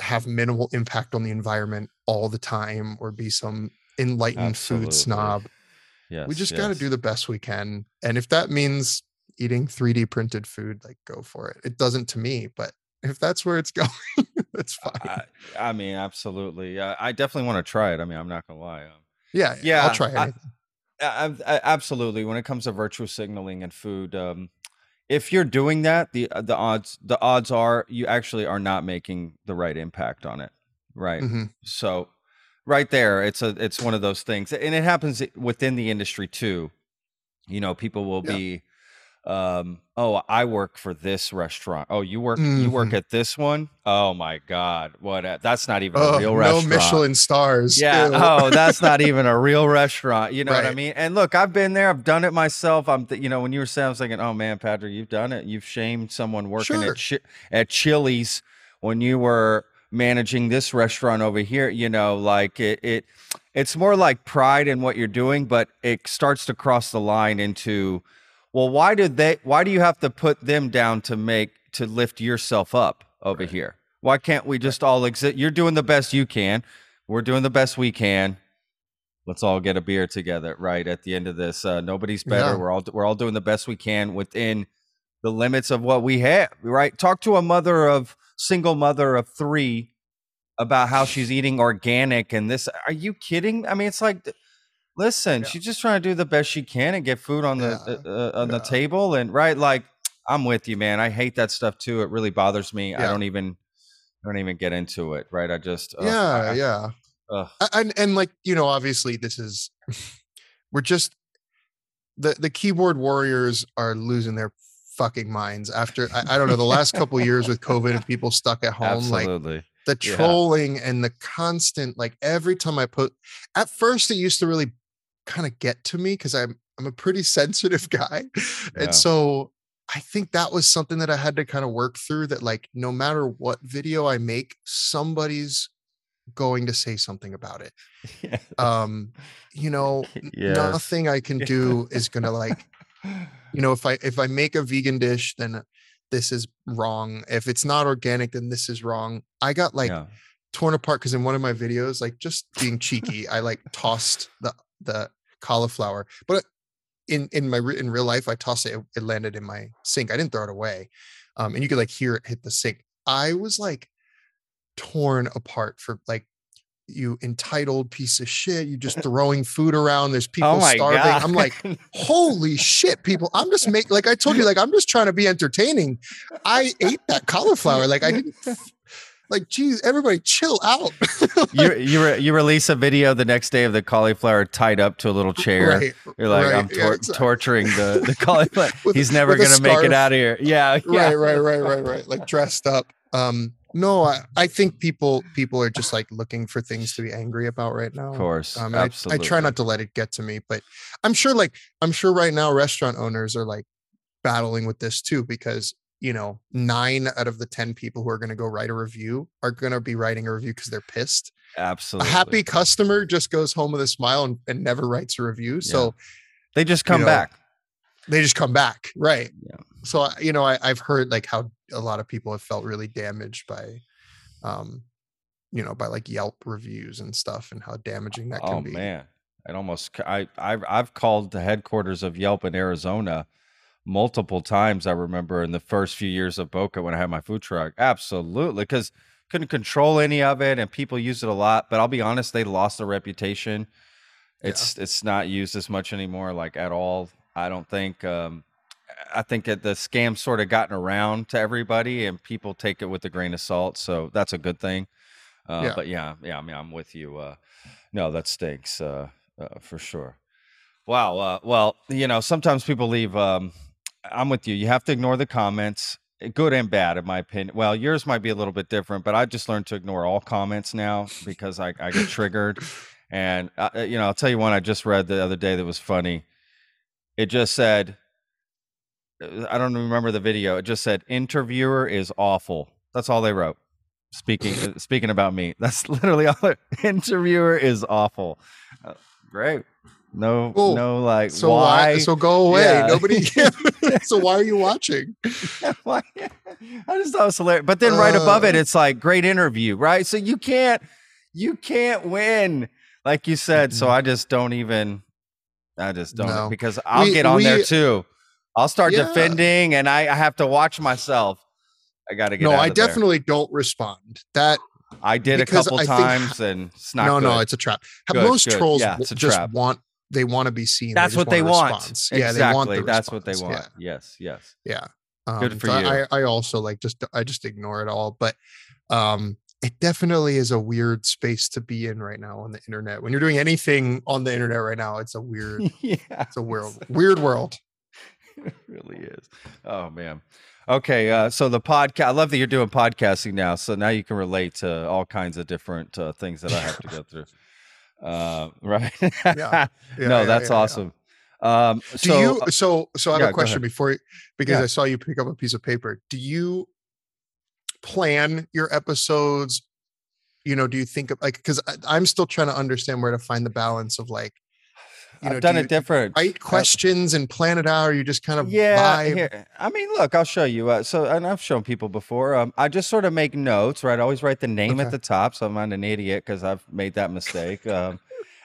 have minimal impact on the environment all the time or be some enlightened Absolutely. Food snob. Yes, we just got to do the best we can. And if that means eating 3D printed food, like go for it. It doesn't to me, but if that's where it's going, that's fine. I mean, absolutely. I definitely want to try it. I mean, I'm not going to lie. Yeah, I'll try anything. I absolutely. When it comes to virtue signaling and food, if you're doing that, the odds are you actually are not making the right impact on it. Right. Mm-hmm. So right there, it's one of those things, and it happens within the industry too. You know, people will be, oh, I work for this restaurant. Oh, you work at this one. Oh my God, what? That's not even a real restaurant. No Michelin stars. Yeah. Ew. Oh, that's not even a real restaurant. You know what I mean? And look, I've been there. I've done it myself. You know, when you were saying, I was thinking, oh man, Patrick, you've done it. You've shamed someone working at Chili's when you were managing this restaurant over here. You know, like it's more like pride in what you're doing, but it starts to cross the line into, well, why do you have to put them down to lift yourself up over here? Why can't we just all exist? You're doing the best you can. We're doing the best we can. Let's all get a beer together. Right at the end of this, nobody's better. We're all doing the best we can within the limits of what we have, right? Talk to a mother of single mother of three about how she's eating organic and this. Are you kidding? I mean, it's like, listen, she's just trying to do the best she can and get food on the table. And right. Like, I'm with you, man. I hate that stuff too. It really bothers me. Yeah. I don't even get into it. Right. I just, and like, you know, obviously this is, we're just, the keyboard warriors are losing their fucking minds after, I don't know, the last couple of years with COVID and people stuck at home. Absolutely. Like the trolling and the constant, like every time I put, at first it used to really kind of get to me because I'm a pretty sensitive guy. Yeah. And so I think that was something that I had to kind of work through, that like, no matter what video I make, somebody's going to say something about it. Yes. You know, nothing I can do is going to, like, you know, if I make a vegan dish, then this is wrong. If it's not organic, then this is wrong. I got like torn apart because in one of my videos, like just being cheeky, I like tossed the cauliflower, but in real life, I tossed it. It landed in my sink. I didn't throw it away. And you could like hear it hit the sink. I was like torn apart for like, you entitled piece of shit, you just throwing food around, there's people starving. God. I'm like, holy shit, people, I'm just making, like I told you, like I'm just trying to be entertaining. I ate that cauliflower, like I didn't, like, geez, everybody chill out. Like, you release a video the next day of the cauliflower tied up to a little chair. Right, you're like, right, I'm torturing the cauliflower. He's never gonna make it out of here. Right. Like dressed up. No, I think people are just like looking for things to be angry about right now. Of course. Absolutely. I try not to let it get to me, but I'm sure right now restaurant owners are like battling with this too, because, you know, 9 out of the 10 people who are going to go write a review are going to be writing a review because they're pissed. Absolutely. A happy customer just goes home with a smile and never writes a review. Yeah. So they just come back. They just come back. Right. Yeah. So, you know, I've heard like how a lot of people have felt really damaged by, you know, by like Yelp reviews and stuff and how damaging that can be. Oh man. It almost, I've called the headquarters of Yelp in Arizona multiple times. I remember in the first few years of Boca when I had my food truck. Absolutely. 'Cause couldn't control any of it and people use it a lot, but I'll be honest, they lost their reputation. It's not used as much anymore, like at all. I don't think, I think that the scam sort of gotten around to everybody and people take it with a grain of salt. So that's a good thing. But I mean, I'm with you. No, that stinks for sure. Wow. Well, you know, sometimes people leave. I'm with you. You have to ignore the comments, good and bad, in my opinion. Well, yours might be a little bit different, but I just learned to ignore all comments now because I get triggered. And, you know, I'll tell you one I just read the other day that was funny. It just said, I don't remember the video. It just said, interviewer is awful. That's all they wrote. Speaking about me. That's literally all. Interviewer is awful. Great. No, cool. No, like, so why? So go away. Yeah. Nobody. So why are you watching? I just thought it was hilarious. But then right above it, it's like, great interview, right? So you can't win. Like you said. So I just don't because I'll get on there too. I'll start defending and I have to watch myself. I got to get out of there. Definitely don't respond. That I did a couple times and it's not good. No, it's a trap. Most trolls just want to be seen. That's what they want. Exactly. Yeah, they want the response. That's what they want. Yeah. Yes. Yeah. Good for you. I also like I just ignore it all, but it definitely is a weird space to be in right now on the internet. When you're doing anything on the internet right now, it's a weird it's a weird world. It really is. Oh man. Okay. So the podcast, I love that you're doing podcasting now. So now you can relate to all kinds of different things that I have to go through. Right. That's awesome. Yeah. So I have a question before you, because I saw you pick up a piece of paper. Do you plan your episodes? You know, do you think of like, 'cause I'm still trying to understand where to find the balance of like, I've done it different. Write questions and plan it out, or you just kind of vibe? Here. I mean, look, I'll show you. And I've shown people before. I just sort of make notes, right? I always write the name at the top, so I'm not an idiot because I've made that mistake. And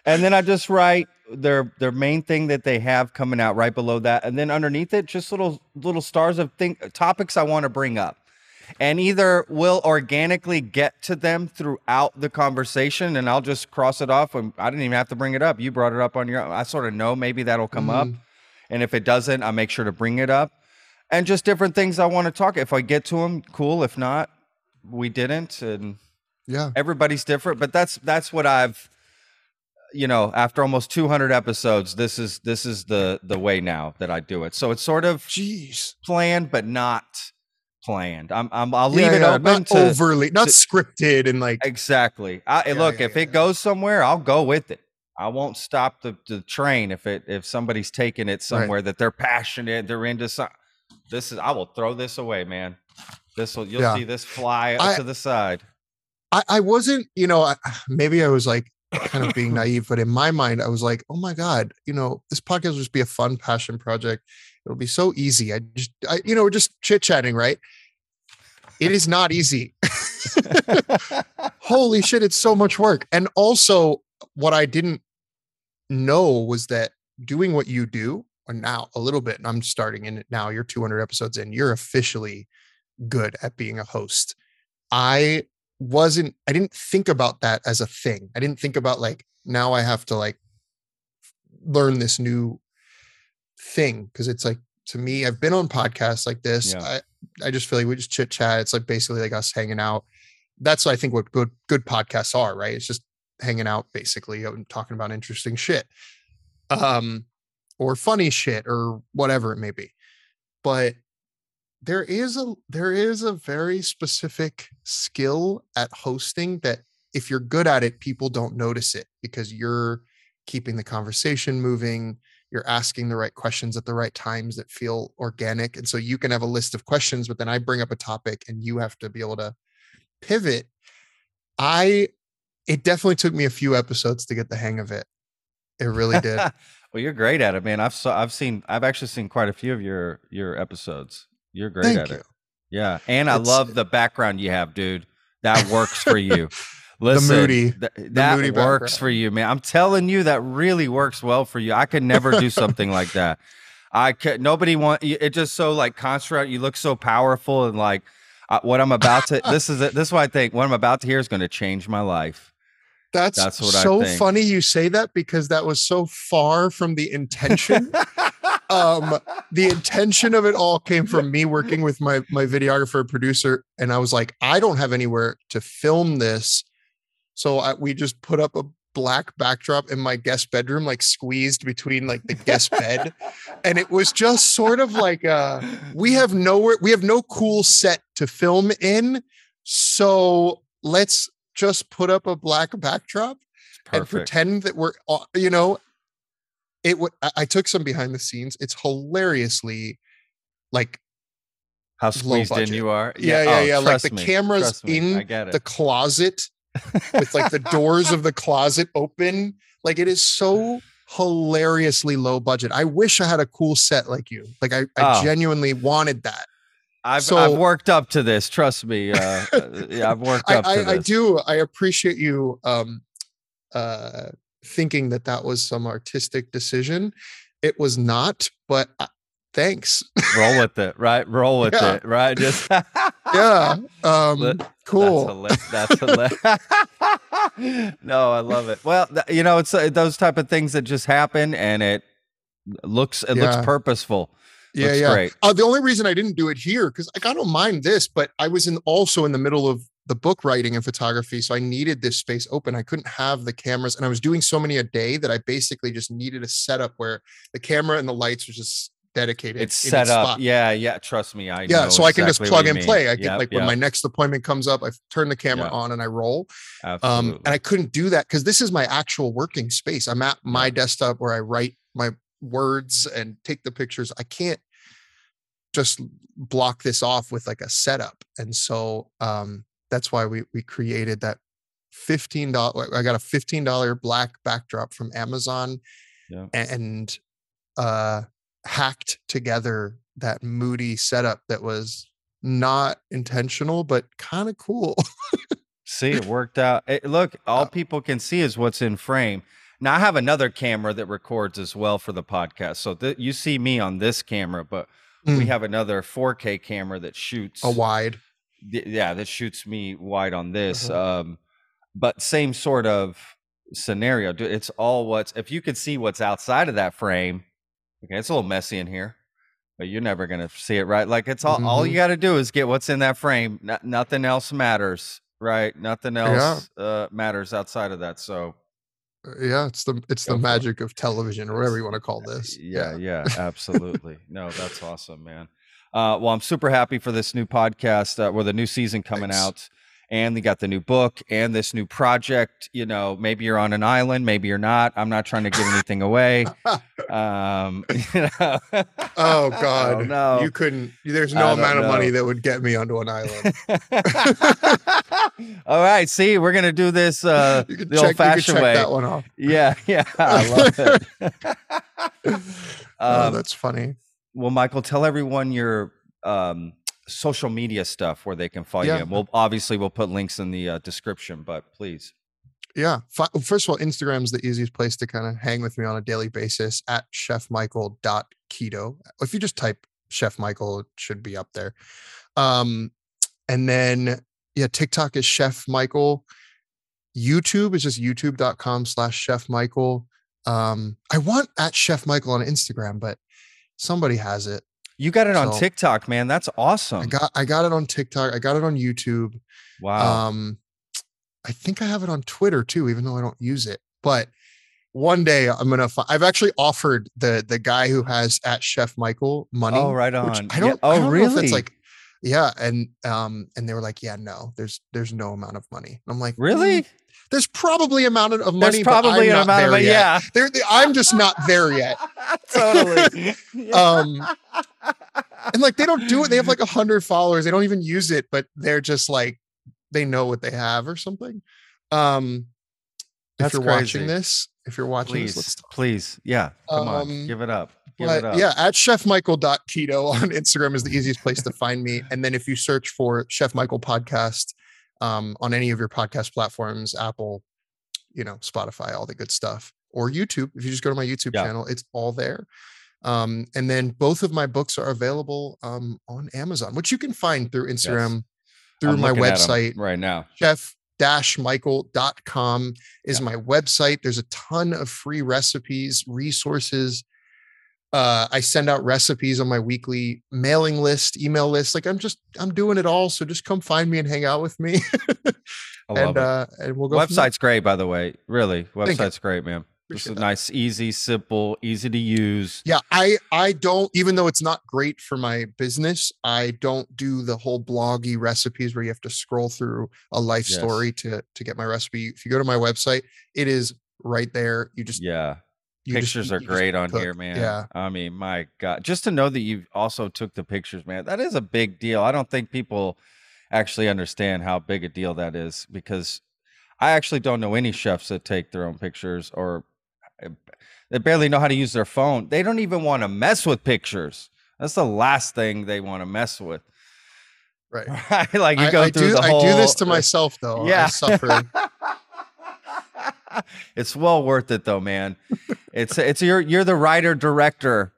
then I just write their main thing that they have coming out right below that, and then underneath it, just little stars of topics I want to bring up, and either we'll organically get to them throughout the conversation, and I'll just cross it off, and I didn't even have to bring it up. You brought it up on your own. I sort of know maybe that'll come up, and if it doesn't, I make sure to bring it up, and just different things I want to talk. If I get to them, cool. If not, we didn't, and yeah, everybody's different. But that's what I've, you know, after almost 200 episodes, this is the way now that I do it. So it's sort of planned, but not planned. I'll leave it open, not to overly, not scripted, and like exactly. If it goes somewhere, I'll go with it. I won't stop the train if somebody's taking it somewhere that they're passionate, they're into something. I will throw this away, man. You'll see this fly to the side. I wasn't, you know, maybe I was like kind of being naive, but in my mind, I was like, oh my God, you know, this podcast will just be a fun passion project. It'll be so easy. We're just chit chatting, right? It is not easy. Holy shit. It's so much work. And also what I didn't know was that doing what you do, and now a little bit, and I'm starting in it now, you're 200 episodes in, you're officially good at being a host. I didn't think about that as a thing. I didn't think about like, now I have to like learn this new thing. Cause it's like, to me, I've been on podcasts like this. Yeah. I just feel like we just chit chat. It's like basically like us hanging out. That's I think what good podcasts are, right? It's just hanging out basically and talking about interesting shit. Or funny shit or whatever it may be. But there is a very specific skill at hosting that if you're good at it, people don't notice it because you're keeping the conversation moving. You're asking the right questions at the right times that feel organic. And so you can have a list of questions, but then I bring up a topic and you have to be able to pivot. It definitely took me a few episodes to get the hang of it. It really did. Well, you're great at it, man. I've actually seen quite a few of your episodes. You're great Thank at you. It. Yeah. And I love the background you have, dude. That works for you. Listen, that moody works background. For you, man. I'm telling you, that really works well for you. I could never do something like that. Nobody want it just so like construct. You look so powerful and like what I'm about to, this is what I think what I'm about to hear is going to change my life. That's what so I think. Funny you say that because that was so far from the intention. The intention of it all came from me working with my videographer producer. And I was like, I don't have anywhere to film this. So we just put up a black backdrop in my guest bedroom, like squeezed between like the guest bed. And it was just sort of like, we have no cool set to film in. So let's just put up a black backdrop and pretend that we're, you know, I took some behind the scenes. It's hilariously like how squeezed in you are. Yeah. Like the camera's in the closet with like the doors of the closet open. Like it is so hilariously low budget. I wish I had a cool set like you. Like I genuinely wanted that. I've worked up to this. Trust me. I've worked up to this. I do. I appreciate you. Thinking that was some artistic decision. It was not, but thanks. Roll with yeah. it, right? Just yeah. Cool. That's hilarious. No, I love it. Well, you know, it's those type of things that just happen and it looks purposeful. Yeah. Great. The only reason I didn't do it here, because like, I don't mind this, but I was also in the middle of the book writing and photography. So I needed this space open. I couldn't have the cameras and I was doing so many a day that I basically just needed a setup where the camera and the lights were just dedicated. It's set up. Spot. Yeah. Trust me. I know. So exactly I can just plug and play. I can when my next appointment comes up, I turn the camera on and I roll. Absolutely. And I couldn't do that because this is my actual working space. I'm at my desktop where I write my words and take the pictures. I can't just block this off with like a setup. And so, that's why we created that $15. I got a $15 black backdrop from Amazon and hacked together that moody setup that was not intentional, but kind of cool. See, it worked out. Look, all people can see is what's in frame. Now, I have another camera that records as well for the podcast. So you see me on this camera, but we have another 4K camera that shoots a wide. Yeah, that shoots me wide on this. But same sort of scenario. It's all if you could see what's outside of that frame. Okay, it's a little messy in here, but you're never going to see it, right? Like, it's all, all you got to do is get what's in that frame. Nothing else matters, right? Nothing else matters outside of that. So. Yeah, it's the magic of television, or whatever you want to call this. Yeah, absolutely. No, that's awesome, man. Well, I'm super happy for this new podcast, with a new season coming out, and they got the new book and this new project. You know, maybe you're on an island, maybe you're not. I'm not trying to give anything away. You know. Oh God, no, you couldn't. There's no amount of money that would get me onto an island. All right, see, we're gonna do this the old-fashioned way. That one off. Yeah, I love it. Oh, that's funny. Well, Michael, tell everyone your social media stuff where they can follow you. And we'll put links in the description, but please. Yeah. First of all, Instagram's the easiest place to kind of hang with me on a daily basis, at chefmichael.keto. If you just type Chef Michael, it should be up there. And then, TikTok is Chef Michael. YouTube is just youtube.com/Chef Michael. I want at Chef Michael on Instagram, but somebody has it. You got it on TikTok, man. That's awesome. I got it on TikTok. I got it on YouTube. Wow. I think I have it on Twitter too, even though I don't use it. But one day I'm gonna. I've actually offered the guy who has at Chef Michael money. Oh, right on. I don't know if it's like, and they were like, no. There's no amount of money. And I'm like, really? There's probably an amount of money. Yeah. I'm just not there yet. Totally. And like, they don't do it. They have like 100 followers. They don't even use it, but they're just like, they know what they have or something. If you're watching this, let's talk. Please. Yeah. Come on. Give it up. Yeah. At chefmichael.keto on Instagram is the easiest place to find me. And then if you search for Chef Michael podcast, on any of your podcast platforms, Apple, Spotify, all the good stuff, or YouTube. If you just go to my YouTube channel, it's all there. And then both of my books are available on Amazon, which you can find through Instagram, through my website right now. Chef-Michael.com is my website. There's a ton of free recipes, resources. I send out recipes on my weekly mailing list, email list. Like I'm doing it all. So just come find me and hang out with me. And we'll go. Website's great, by the way. Really, website's great, man. This is nice, easy, simple, easy to use. Yeah, I don't, even though it's not great for my business, I don't do the whole bloggy recipes where you have to scroll through a life story to get my recipe. If you go to my website, it is right there. You just Pictures are great on here, man. Yeah. I mean, my God, just to know that you also took the pictures, man, that is a big deal. I don't think people actually understand how big a deal that is, because I actually don't know any chefs that take their own pictures, or they barely know how to use their phone. They don't even want to mess with pictures. That's the last thing they want to mess with. Right. Like you I do this to myself though. Yeah. I suffer. It's well worth it though, man. It's you're the writer director,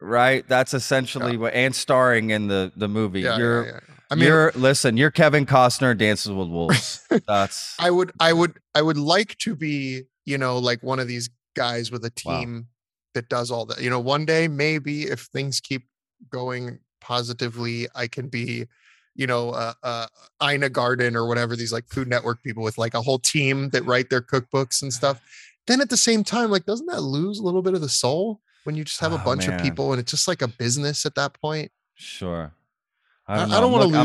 right? That's essentially what, and starring in the movie. Yeah. I mean, you're Kevin Costner Dances with Wolves. That's I would like to be, like one of these guys with a team that does all that. One day, maybe if things keep going positively, I can be, Ina Garten or whatever, these like Food Network people with like a whole team that write their cookbooks and stuff. Then at the same time, like, doesn't that lose a little bit of the soul when you just have a bunch of people and it's just like a business at that point? Sure. I don't want to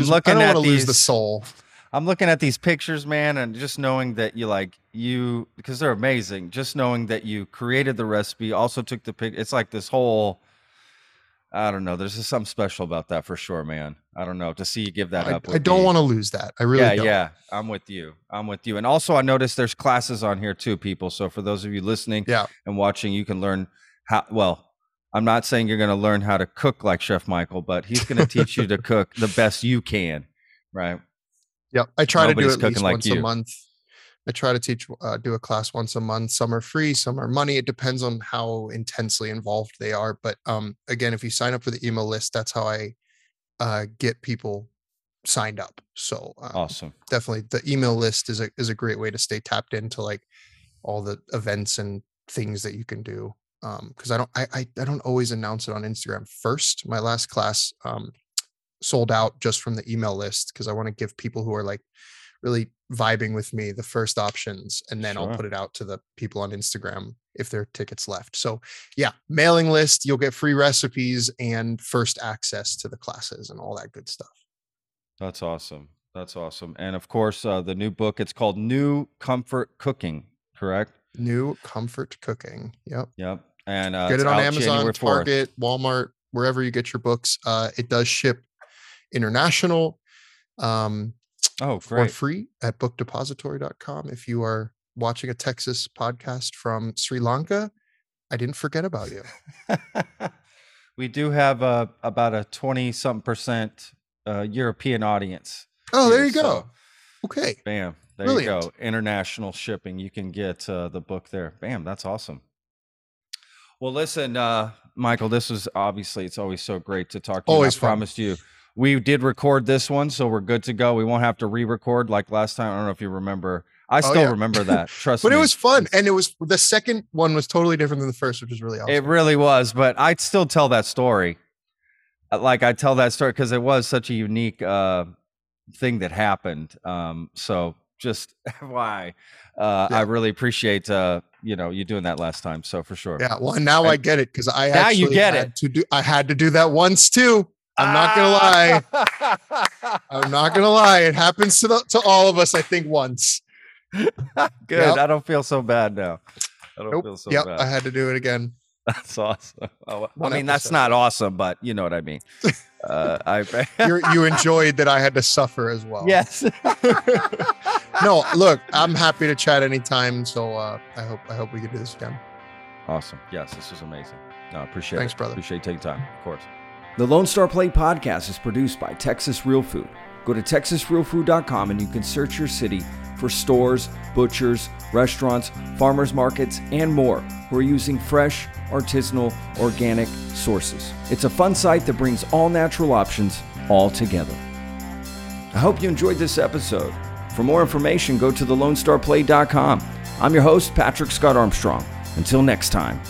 lose the soul. I'm looking at these pictures, man, and just knowing that you because they're amazing. Just knowing that you created the recipe, also took the pic. It's like this whole, I don't know. There's just something special about that for sure, man. I don't know. To see you give that up. I don't want to lose that. I really don't. Yeah. I'm with you. And also I noticed there's classes on here too, people. So for those of you listening and watching, you can learn how, I'm not saying you're going to learn how to cook like Chef Michael, but he's going to teach you to cook the best you can. Right. Yeah. I try to do it at least once a month. I try to teach, do a class once a month. Some are free, some are money. It depends on how intensely involved they are. But again, if you sign up for the email list, that's how I get people signed up. So awesome. Definitely the email list is a great way to stay tapped into like all the events and things that you can do. Cause I don't always announce it on Instagram first. My last class sold out just from the email list. Cause I want to give people who are like really vibing with me the first options, and then sure, I'll put it out to the people on Instagram if there are tickets left. So yeah, mailing list, you'll get free recipes and first access to the classes and all that good stuff. That's awesome. That's awesome. And of course, the new book, it's called New Comfort Cooking, correct? New Comfort Cooking. Yep. Yep. And get it on Amazon, Target, Walmart, wherever you get your books. It does ship international for free at BookDepository.com. If you are watching a Texas podcast from Sri Lanka, I didn't forget about you. We do have about a 20-something% European audience. Oh, here, there you go. Okay. Bam. There Brilliant. You go. International shipping. You can get the book there. Bam. That's awesome. Well, listen, Michael, this is obviously, it's always so great to talk to you. Always I promised you. We did record this one, so we're good to go. We won't have to re-record like last time. I don't know if you remember. I still remember that. Trust me. But it was fun. And it was, the second one was totally different than the first, which was really awesome. It really was. But I'd still tell that story. Like I tell that story because it was such a unique thing that happened. So just why I really appreciate you doing that last time. So for sure. Yeah. Well, and now I get it because I now you get it. I had to do that once too. I'm not going to lie. It happens to all of us, I think, once. Good. Yep. I don't feel so bad now. I don't feel so bad. I had to do it again. That's awesome. Oh, I mean, that's not awesome, but you know what I mean. You enjoyed that I had to suffer as well. Yes. No, look, I'm happy to chat anytime. So I hope we can do this again. Awesome. Yes, this was amazing. No, appreciate it. Thanks, brother. Appreciate taking time. Of course. The Lone Star Plate podcast is produced by Texas Real Food. Go to TexasRealFood.com and you can search your city for stores, butchers, restaurants, farmers markets, and more who are using fresh, artisanal, organic sources. It's a fun site that brings all natural options all together. I hope you enjoyed this episode. For more information, go to thelonestarplate.com. I'm your host, Patrick Scott Armstrong. Until next time.